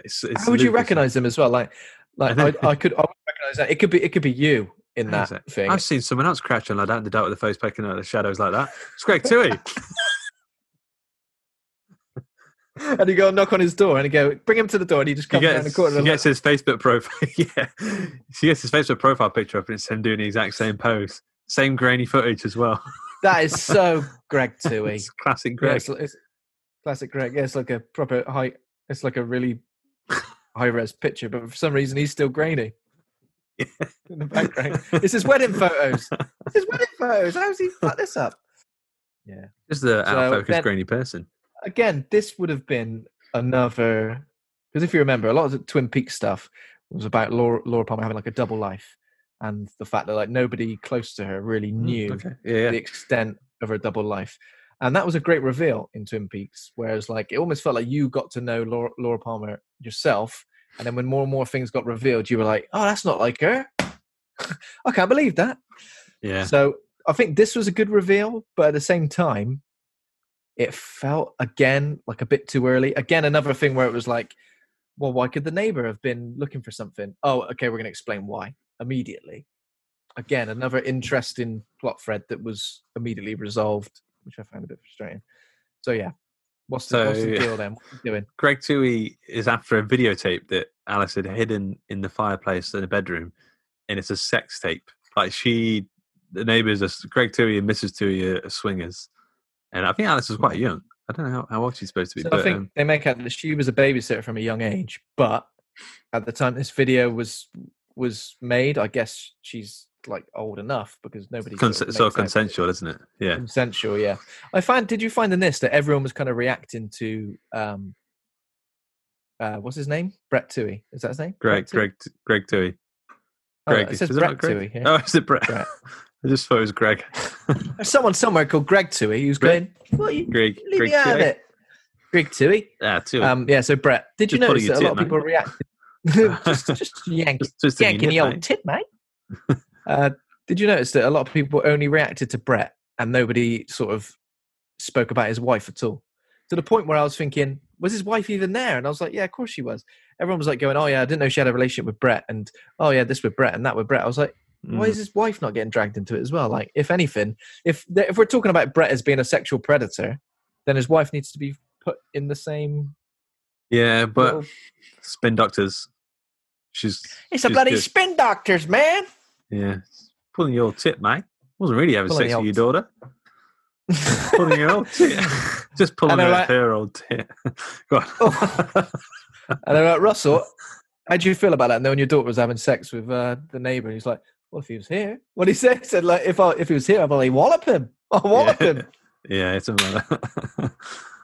It's how would you recognise him as well? Like I would recognise that. It could be you in that thing. I've seen someone else crouching like that in the dark with the face poking out of the shadows like that. It's Greg Tuohy. And you go knock on his door, and you go bring him to the door, and he just comes down the corner. He gets his Facebook profile. She gets his Facebook profile picture up, and it's him doing the exact same pose, same grainy footage as well. That is so Greg Tuohy. It's classic Greg. Yeah, it's classic Greg. Yeah, it's like a proper high. It's like a really high res picture, but for some reason he's still grainy in the background. It's his wedding photos. How's he fucked this up? Yeah, just the out-focused grainy person. Again, this would have been another... Because if you remember, a lot of the Twin Peaks stuff was about Laura Palmer having like a double life, and the fact that like nobody close to her really knew the extent of her double life. And that was a great reveal in Twin Peaks, whereas like it almost felt like you got to know Laura Palmer yourself, and then when more and more things got revealed, you were like, oh, that's not like her. I can't believe that. Yeah. So I think this was a good reveal, but at the same time, it felt, again, like a bit too early. Again, another thing where it was like, well, why could the neighbor have been looking for something? Oh, okay, we're going to explain why immediately. Again, another interesting plot thread that was immediately resolved, which I found a bit frustrating. So, yeah. What's the deal then? What's he doing? Greg Tuohy is after a videotape that Alice had hidden in the fireplace in the bedroom, and it's a sex tape. Like, the neighbors, Greg Tuohy and Mrs. Tuohy are swingers. And I think Alice was quite young. I don't know how old she's supposed to be. So but, I think they make out that she was a babysitter from a young age. But at the time this video was made, I guess she's like old enough because nobody. Sort of consensual, isn't it? Yeah, consensual. Yeah. Did you find in this that everyone was kind of reacting to what's his name? Brett Tuohy. Is that his name? Greg Tuohy. Greg. It says Brett Tuohy. Yeah. Oh, is it Brett? I just thought it was Greg. There's someone somewhere called Greg Tuohy who's going, what are you? Greg me out of it. Greg Tuohy? Yeah, Tuohy. Yeah, so Brett, did you notice that a lot of people reacted? just yanking the old tit, mate. Did you notice that a lot of people only reacted to Brett and nobody sort of spoke about his wife at all? To the point where I was thinking, was his wife even there? And I was like, yeah, of course she was. Everyone was like going, oh yeah, I didn't know she had a relationship with Brett, and oh yeah, this with Brett and that with Brett. I was like, Why is his wife not getting dragged into it as well? Like, if anything, if we're talking about Brett as being a sexual predator, then his wife needs to be put in the same. Yeah, but little... spin doctors. It's a bloody good. Spin doctors, man. Yeah, pulling your old tip, mate. Wasn't really having sex with your daughter. Pulling your old tip. Just pulling her old tip. Go on. Oh. And I'm like, Russell, how do you feel about that? Knowing your daughter was having sex with the neighbour, and he's like, well, if he was here, what he said, like, if he was here, I'd probably wallop him. I'll wallop him. Yeah, it's a matter.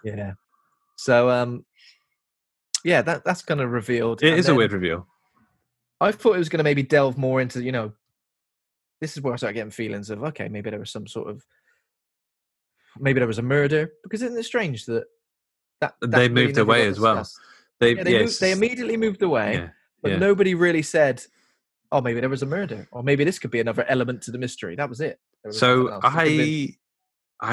Yeah. So, yeah, that's kind of revealed. It is a weird reveal. I thought it was going to maybe delve more into, you know, this is where I started getting feelings of, okay, maybe there was some sort of, maybe there was a murder, because isn't it strange that they moved away as well. They immediately moved away, but nobody really said, oh, maybe there was a murder, or maybe this could be another element to the mystery. That was it. So I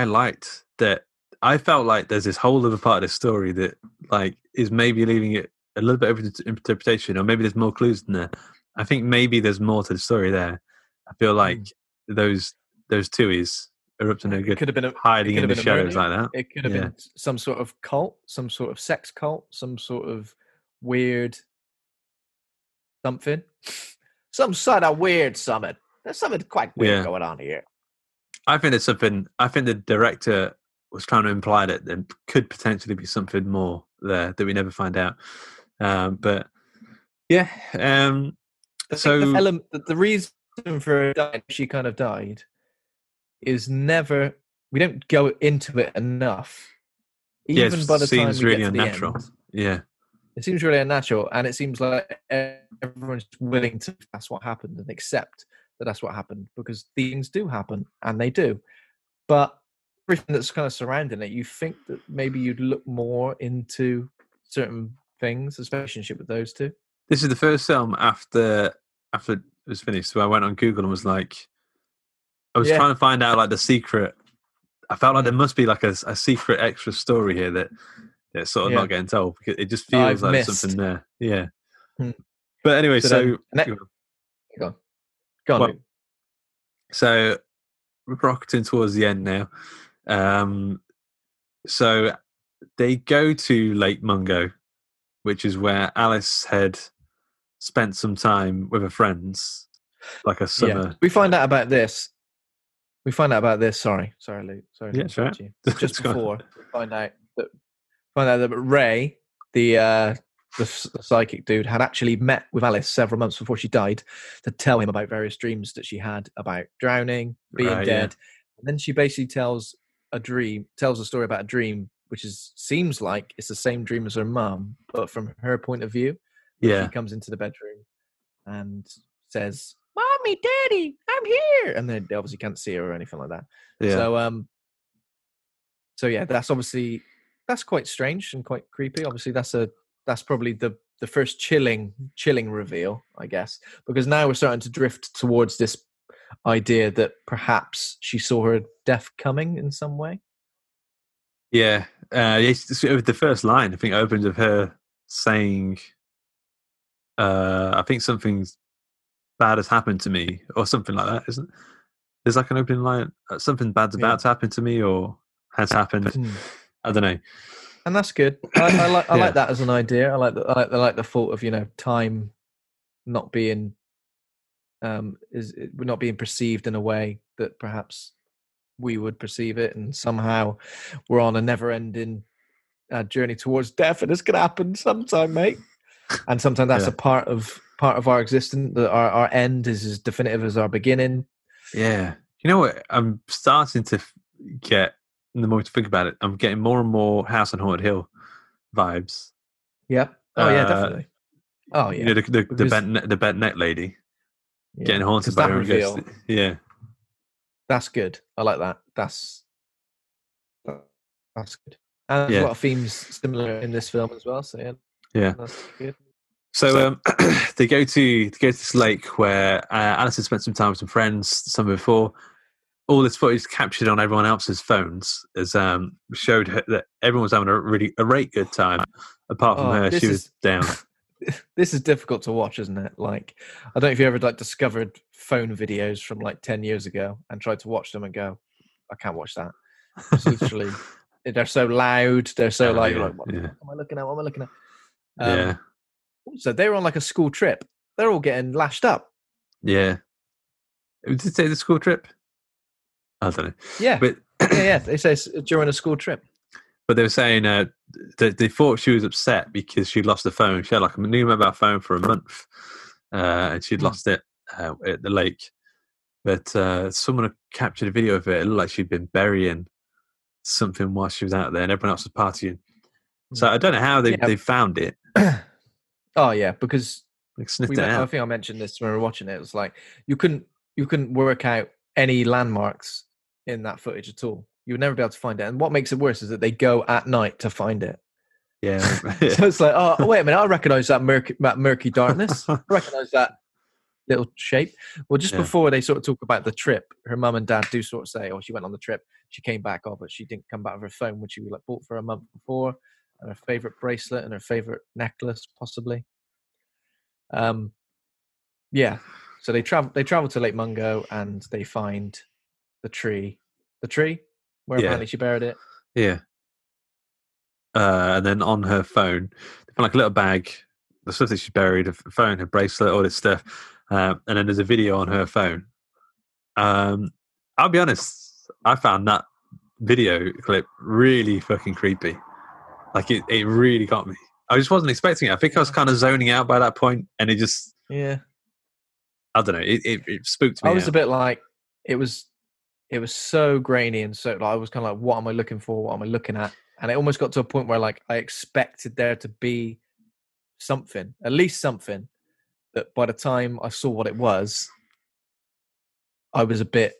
liked that. I felt like there's this whole other part of the story that like is maybe leaving it a little bit open to interpretation, or maybe there's more clues in there. I think maybe there's more to the story there. I feel like those Tuohys are up to no good. Could have been hiding in the shadows like that. It could have been some sort of cult, some sort of sex cult, some sort of weird something. Some sort of weird summit. There's something quite weird going on here. I think there's something. I think the director was trying to imply that there could potentially be something more there that we never find out. But yeah, so the reason for dying, she kind of died, is never. We don't go into it enough. Even by the time we really get to unnatural. The end, it seems really unnatural, and it seems like everyone's willing to. That's what happened, and accept that that's what happened, because things do happen, and they do, but. Everything that's kind of surrounding it, you think that maybe you'd look more into certain things, especially relationship with those two. This is the first film after it was finished, so I went on Google and was like, I was trying to find out like the secret. I felt like there must be like a secret extra story here that's sort of not getting told, because it just feels like there's something there. Yeah. But anyway, go on. Well, so we're rocketing towards the end now. So they go to Lake Mungo, which is where Alice had spent some time with her friends, like a summer. Yeah. We find out about this. Sorry, Luke. Yeah, sure. Just before we find out that Ray, the psychic dude, had actually met with Alice several months before she died to tell him about various dreams that she had about drowning, being dead, and then she basically tells a story about a dream, which seems like it's the same dream as her mum, but from her point of view. She comes into the bedroom and says, "Mommy, Daddy, I'm here," and they obviously can't see her or anything like that. So that's quite strange and quite creepy. Obviously, that's probably the first chilling reveal, I guess, because now we're starting to drift towards this idea that perhaps she saw her death coming in some way. The first line, I think, opens with her saying, I think something bad has happened to me, or something like that, isn't it? There's like an opening line, something bad's about to happen to me, or has happened. I don't know. And that's good. I like that as an idea. I like the thought of, you know, time not being not being perceived in a way that perhaps we would perceive it, and somehow we're on a never-ending journey towards death, and it's gonna happen sometime, mate. And sometimes that's a part of our existence. That our end is as definitive as our beginning. Yeah, you know what? I'm starting to get. The more to think about it, I'm getting more and more House on Haunted Hill vibes. Yeah. Oh yeah, definitely. Oh yeah. You know, the bent neck lady getting haunted by her ghost. Yeah. That's good. I like that. That's good. And there's a lot of themes similar in this film as well. So that's good. So they go to this lake where Alison spent some time with some friends the summer before. All this footage captured on everyone else's phones as showed her that everyone was having a really great good time, apart from her. She was down. this is difficult to watch, isn't it? Like, I don't know if you ever like discovered phone videos from like 10 years ago and tried to watch them and go, I can't watch that. It's literally, they're so loud. They're so like, yeah, like, what am I looking at? Yeah. So they were on like a school trip. They're all getting lashed up. Yeah. Did it say the school trip? I don't know. Yeah. But yeah, they say during a school trip. But they were saying that they thought she was upset because she lost her phone. She had like a new mobile phone for a month, and she'd lost it at the lake. But someone had captured a video of it. It looked like she'd been burying something while she was out there, and everyone else was partying. So I don't know how they found it. Oh yeah, because I think I mentioned this when we were watching it. It was like you couldn't work out any landmarks in that footage at all. You would never be able to find it. And what makes it worse is that they go at night to find it. Yeah. So it's like, oh, wait a minute. I recognize that murky darkness. I recognize that little shape. Well, just before they sort of talk about the trip, her mum and dad do sort of say, oh, she went on the trip. She came back, but she didn't come back with her phone, which she like bought for a month before, and her favorite bracelet and her favorite necklace, possibly. Yeah. So they travel to Lake Mungo and they find the tree. The tree? Where apparently she buried it. Yeah. And then on her phone, they found like a little bag, the stuff that she buried, her phone, her bracelet, all this stuff. And then there's a video on her phone. I'll be honest, I found that video clip really fucking creepy. Like it really got me. I just wasn't expecting it. I think I was kind of zoning out by that point, and it just... Yeah. I don't know. It spooked me. I was a bit like... It was so grainy and so like, I was kind of like, what am I looking for? What am I looking at? And it almost got to a point where like I expected there to be something, at least something, that by the time I saw what it was, I was a bit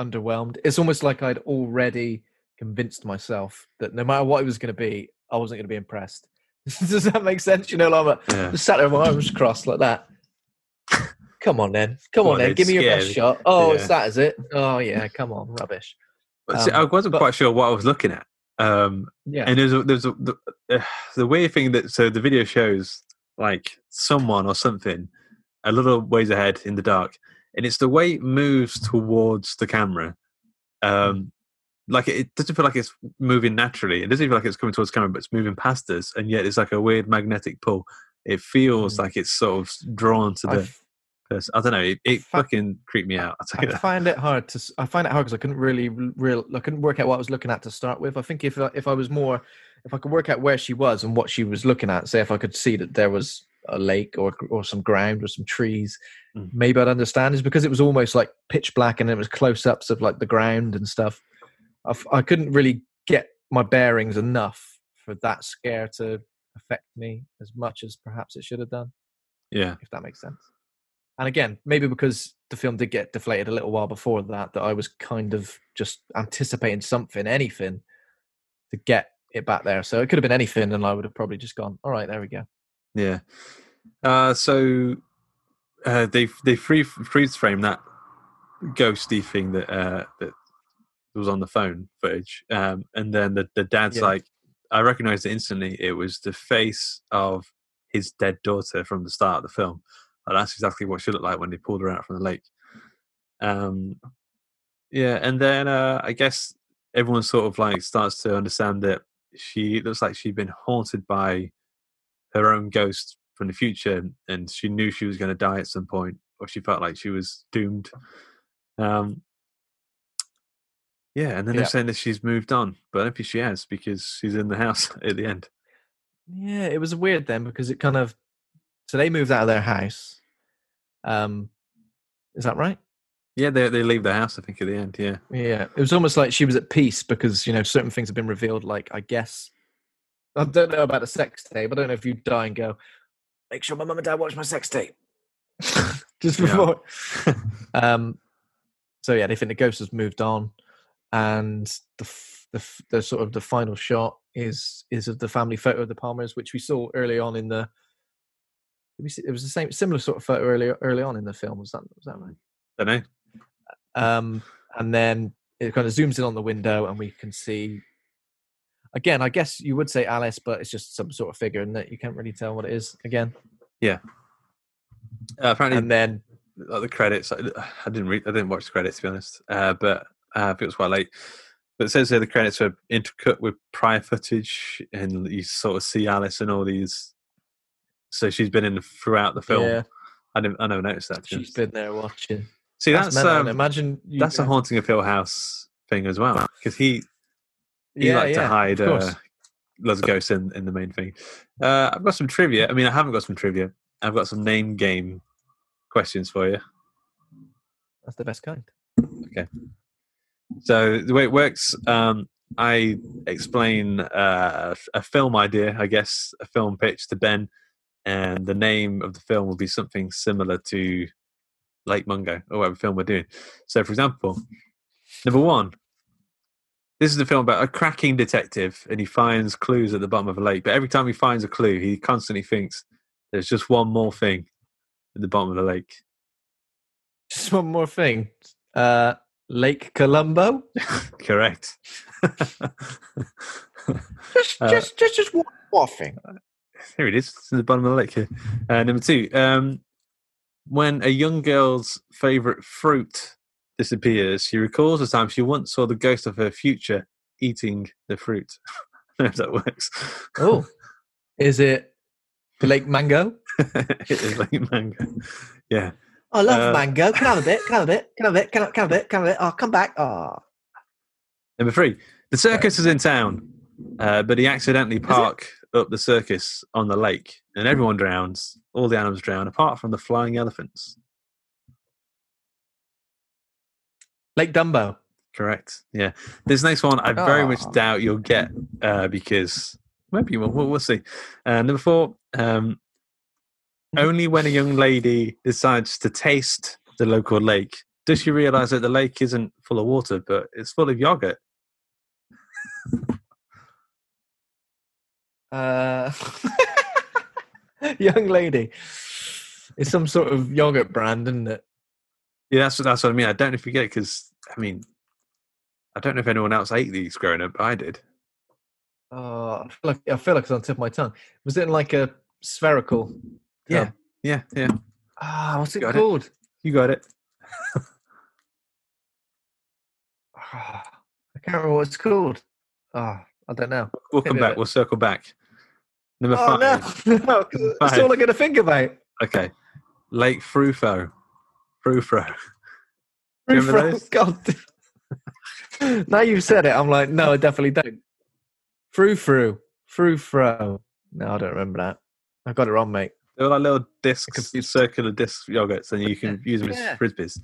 underwhelmed. It's almost like I'd already convinced myself that no matter what it was going to be, I wasn't going to be impressed. Does that make sense? You know, like just sat there with my arms crossed like that. Come on then. Give me your best shot. Oh, is it? Oh, yeah. Come on, rubbish. See, I wasn't quite sure what I was looking at. And there's the weird thing that so the video shows like someone or something a little ways ahead in the dark, and it's the way it moves towards the camera. Like it doesn't feel like it's moving naturally. It doesn't feel like it's coming towards the camera, but it's moving past us, and yet it's like a weird magnetic pull. It feels like it's sort of drawn to the. I don't know. It fucking creeped me out. I find it hard because I couldn't really work out what I was looking at to start with. I think if I could work out where she was and what she was looking at, say if I could see that there was a lake or some ground or some trees, maybe I'd understand. It's because it was almost like pitch black and it was close ups of like the ground and stuff. I couldn't really get my bearings enough for that scare to affect me as much as perhaps it should have done. Yeah, if that makes sense. And again, maybe because the film did get deflated a little while before that I was kind of just anticipating something, anything, to get it back there. So it could have been anything, and I would have probably just gone, all right, there we go. Yeah. So they freeze frame that ghosty thing that was on the phone footage. And then the dad's like, I recognized it instantly. It was the face of his dead daughter from the start of the film. And that's exactly what she looked like when they pulled her out from the lake. And then I guess everyone sort of like starts to understand that she looks like she'd been haunted by her own ghost from the future, and she knew she was going to die at some point, or she felt like she was doomed. And then they're saying that she's moved on, but I don't think she has because she's in the house at the end. Yeah, it was weird then because it kind of... So they moved out of their house. Is that right? Yeah, they leave the house, I think, at the end, yeah. Yeah, it was almost like she was at peace because, you know, certain things have been revealed, like, I guess... I don't know about a sex tape. I don't know if you die and go, make sure my mum and dad watch my sex tape. Just before. They think the ghost has moved on. And the sort of the final shot is of the family photo of the Palmers, which we saw early on in the... It was the same, similar sort of photo early on in the film. Was that right? I don't know. And then it kind of zooms in on the window, and we can see. Again, I guess you would say Alice, but it's just some sort of figure in that you can't really tell what it is. Again, yeah. Apparently, and then the credits. I didn't watch the credits, to be honest. But I think it was quite late. But it says here the credits were intercut with prior footage, and you sort of see Alice and all these. So she's been in throughout the film. Yeah. I never noticed that. She's been there watching. See, that's a Haunting of Hill House thing as well, because he liked to hide lots of ghosts in the main thing. I've got some trivia. I mean, I haven't got some trivia. I've got some name game questions for you. That's the best kind. Okay. So the way it works, I explain a film idea, I guess, a film pitch to Ben, and the name of the film will be something similar to Lake Mungo or whatever film we're doing. So, for example, number one, this is a film about a cracking detective, and he finds clues at the bottom of a lake. But every time he finds a clue, he constantly thinks there's just one more thing at the bottom of the lake. Just one more thing. Lake Colombo? Correct. just one more thing. Here it is. It's in the bottom of the lake here. Number two. When a young girl's favourite fruit disappears, she recalls the time she once saw the ghost of her future eating the fruit. I don't know if that works. Oh. Is it Lake Mango? It is Lake Mango. Yeah. I love mango. Can I have a bit? Can I have a bit? Can I have a bit? Can I have a bit? Can I have a bit? Oh, come back. Oh. Number three. The circus is in town, but he accidentally parks up the circus on the lake, and everyone drowns. All the animals drown, apart from the flying elephants. Lake Dumbo. Correct. Yeah. This next one, I very much doubt you'll get because maybe you will. We'll see. Number four. Only when a young lady decides to taste the local lake does she realise that the lake isn't full of water, but it's full of yogurt. Young lady. It's some sort of yogurt brand, isn't it? Yeah, that's what I mean. I don't know if you get it, because I mean, I don't know if anyone else ate these growing up, but I did. I feel like it's on the tip of my tongue. Was it in like a spherical tub? Yeah. What's it called? You got it. I can't remember what it's called. I don't know. We'll come back. We'll circle back. Number five. No. That's all I'm going to think about. Okay. Lake Frufo. Frufro. Do you remember those? God. Now you've said it, I'm like, no, I definitely don't. Frufro. No, I don't remember that. I got it wrong, mate. They're like little discs, circular disc yogurts, and you can use them as frisbees.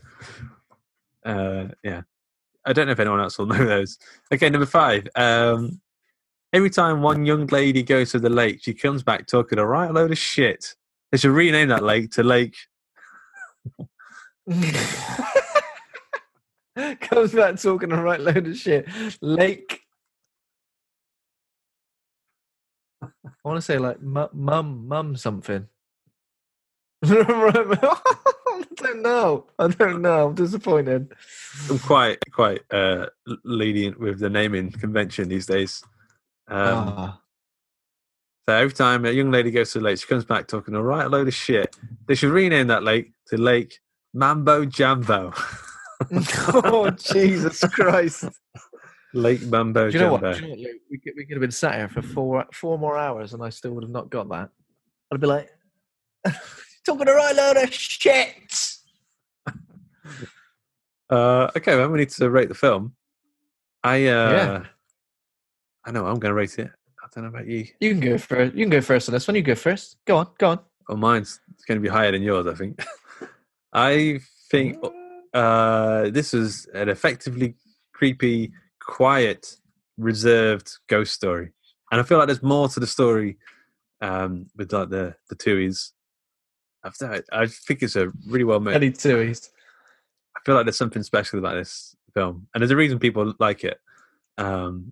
Yeah. I don't know if anyone else will know those. Okay, number five. Every time one young lady goes to the lake, she comes back talking a right load of shit. They should rename that lake to Lake. Comes back talking a right load of shit. Lake. I want to say like mum something. I don't know. I'm disappointed. I'm quite lenient with the naming convention these days. So every time a young lady goes to the lake, she comes back talking a right load of shit. They should rename that lake to Lake Mambo Jambo. Oh, Jesus Christ. Lake Mambo Jambo. Do you know what, Luke? We could have been sat here for four more hours and I still would have not got that. I'd be like, talking a right load of shit. Okay, well, we need to rate the film. I know I'm going to rate it. I don't know about you. You can go first on this one. You go first. Go on. Well, mine's going to be higher than yours, I think. I think this is an effectively creepy, quiet, reserved ghost story, and I feel like there's more to the story with like the Tuohys. I think it's a really well made. Any Tuohys. I feel like there's something special about this film, and there's a reason people like it. And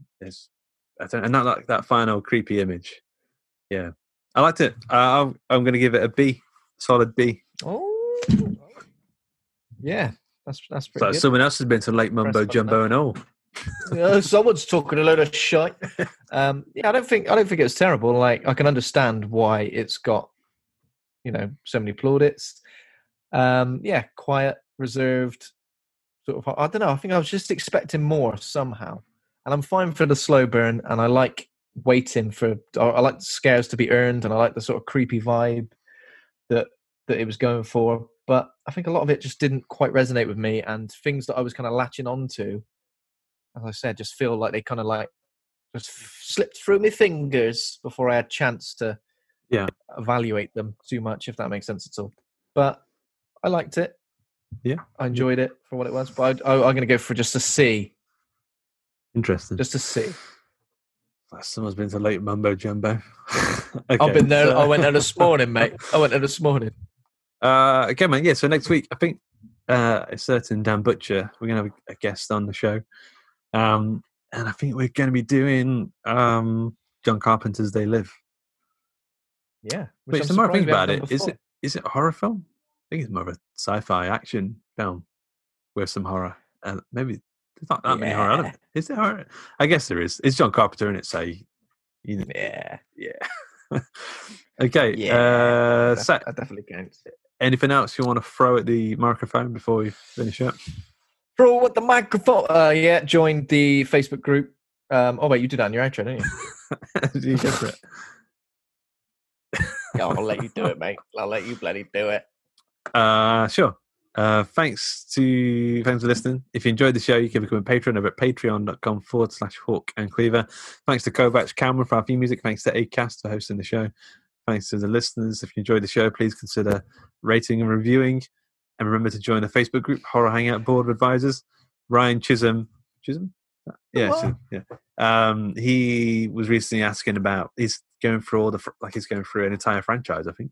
not like that final creepy image. Yeah, I liked it. I'm going to give it a B, solid B. Oh, yeah, that's pretty good. Someone else has been to Lake Mumbo Jumbo and all. Someone's talking a load of shite. Yeah, I don't think it's terrible. Like, I can understand why it's got, you know, so many plaudits. Yeah, quiet, reserved, sort of. I don't know. I think I was just expecting more somehow, and I'm fine for the slow burn. And I like waiting for. I like the scares to be earned, and I like the sort of creepy vibe that it was going for. But I think a lot of it just didn't quite resonate with me, and things that I was kind of latching onto, as I said, just feel like they kind of like just slipped through my fingers before I had a chance to evaluate them too much, if that makes sense at all. But I liked it. Yeah. I enjoyed it for what it was, but I'm going to go for just a C. Interesting. Just a C. Someone's been to Lake Mumbo Jumbo. Okay, I've been there. So. I went there this morning, mate. Okay, man. Yeah. So next week, I think a certain Dan Butcher, we're going to have a guest on the show. And I think we're going to be doing John Carpenter's They Live. Yeah. But the more I think about it, is it a horror film? I think it's more of a sci-fi action film with some horror. And maybe there's not that many horror elements. Is there horror? I guess there is. It's John Carpenter in it, so... Yeah. Okay. Yeah. So, I definitely can't. Anything else you want to throw at the microphone before we finish up? Bro, what the microphone? Yeah, join the Facebook group. Oh, wait, you did that on your outro, didn't you? Did you go for it? I'll let you do it, mate. I'll let you bloody do it. Sure. Thanks for listening. If you enjoyed the show, you can become a patron over at patreon.com/HawkandCleaver. Thanks to Kovacs Cameron for our theme music. Thanks to Acast for hosting the show. Thanks to the listeners. If you enjoyed the show, please consider rating and reviewing. And remember to join the Facebook group, Horror Hangout Board of Advisors. Ryan Chisholm? Yeah, Chisholm, yeah. He was recently asking about, he's going through an entire franchise, I think.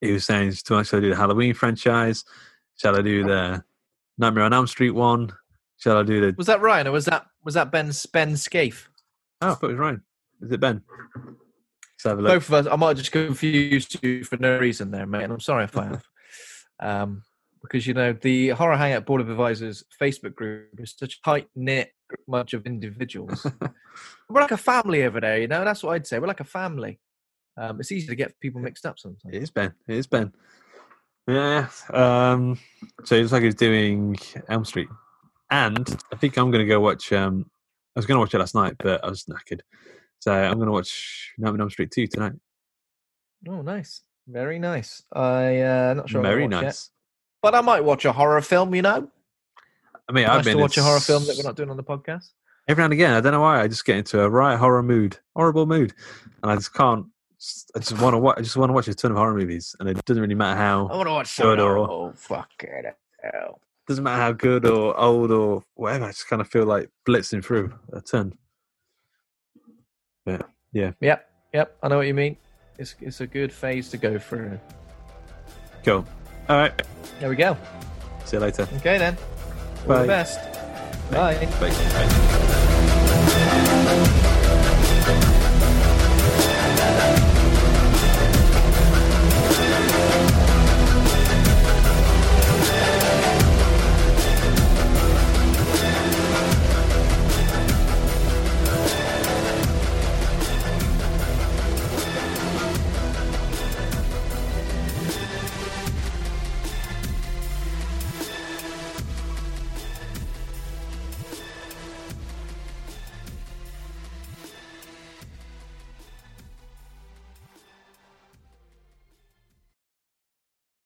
He was saying, shall I do the Halloween franchise? Shall I do the Nightmare on Elm Street one? Shall I do the... Was that Ryan or was that Ben Scaife? Oh, I thought it was Ryan. Is it Ben? Let's have a look. Both of us, I might have just confused you for no reason there, mate, and I'm sorry if I have. Because, you know, the Horror Hangout Board of Advisors Facebook group is such a tight-knit bunch of individuals. We're like a family over there, you know? That's what I'd say. We're like a family. It's easy to get people mixed up sometimes. It is Ben. Yeah. So it looks like he's doing Elm Street. And I think I'm going to go watch... I was going to watch it last night, but I was knackered. So I'm going to watch Nightmare on Elm Street 2 tonight. Oh, nice. Very nice. I'm not sure I'm going to watch yet. But I might watch a horror film, you know? I mean, I've been to watch a horror film that we're not doing on the podcast. Every now and again, I don't know why, I just get into a right horror mood. Horrible mood. And I just can't. I just want to watch a ton of horror movies, and it doesn't really matter how. I want to watch some horrible. Fuck it. Hell. Doesn't matter how good or old or whatever. I just kind of feel like blitzing through a ton. But yeah. Yep. I know what you mean. It's a good phase to go through. Cool. All right. There we go. See you later. Okay then. All the best. Bye. Bye.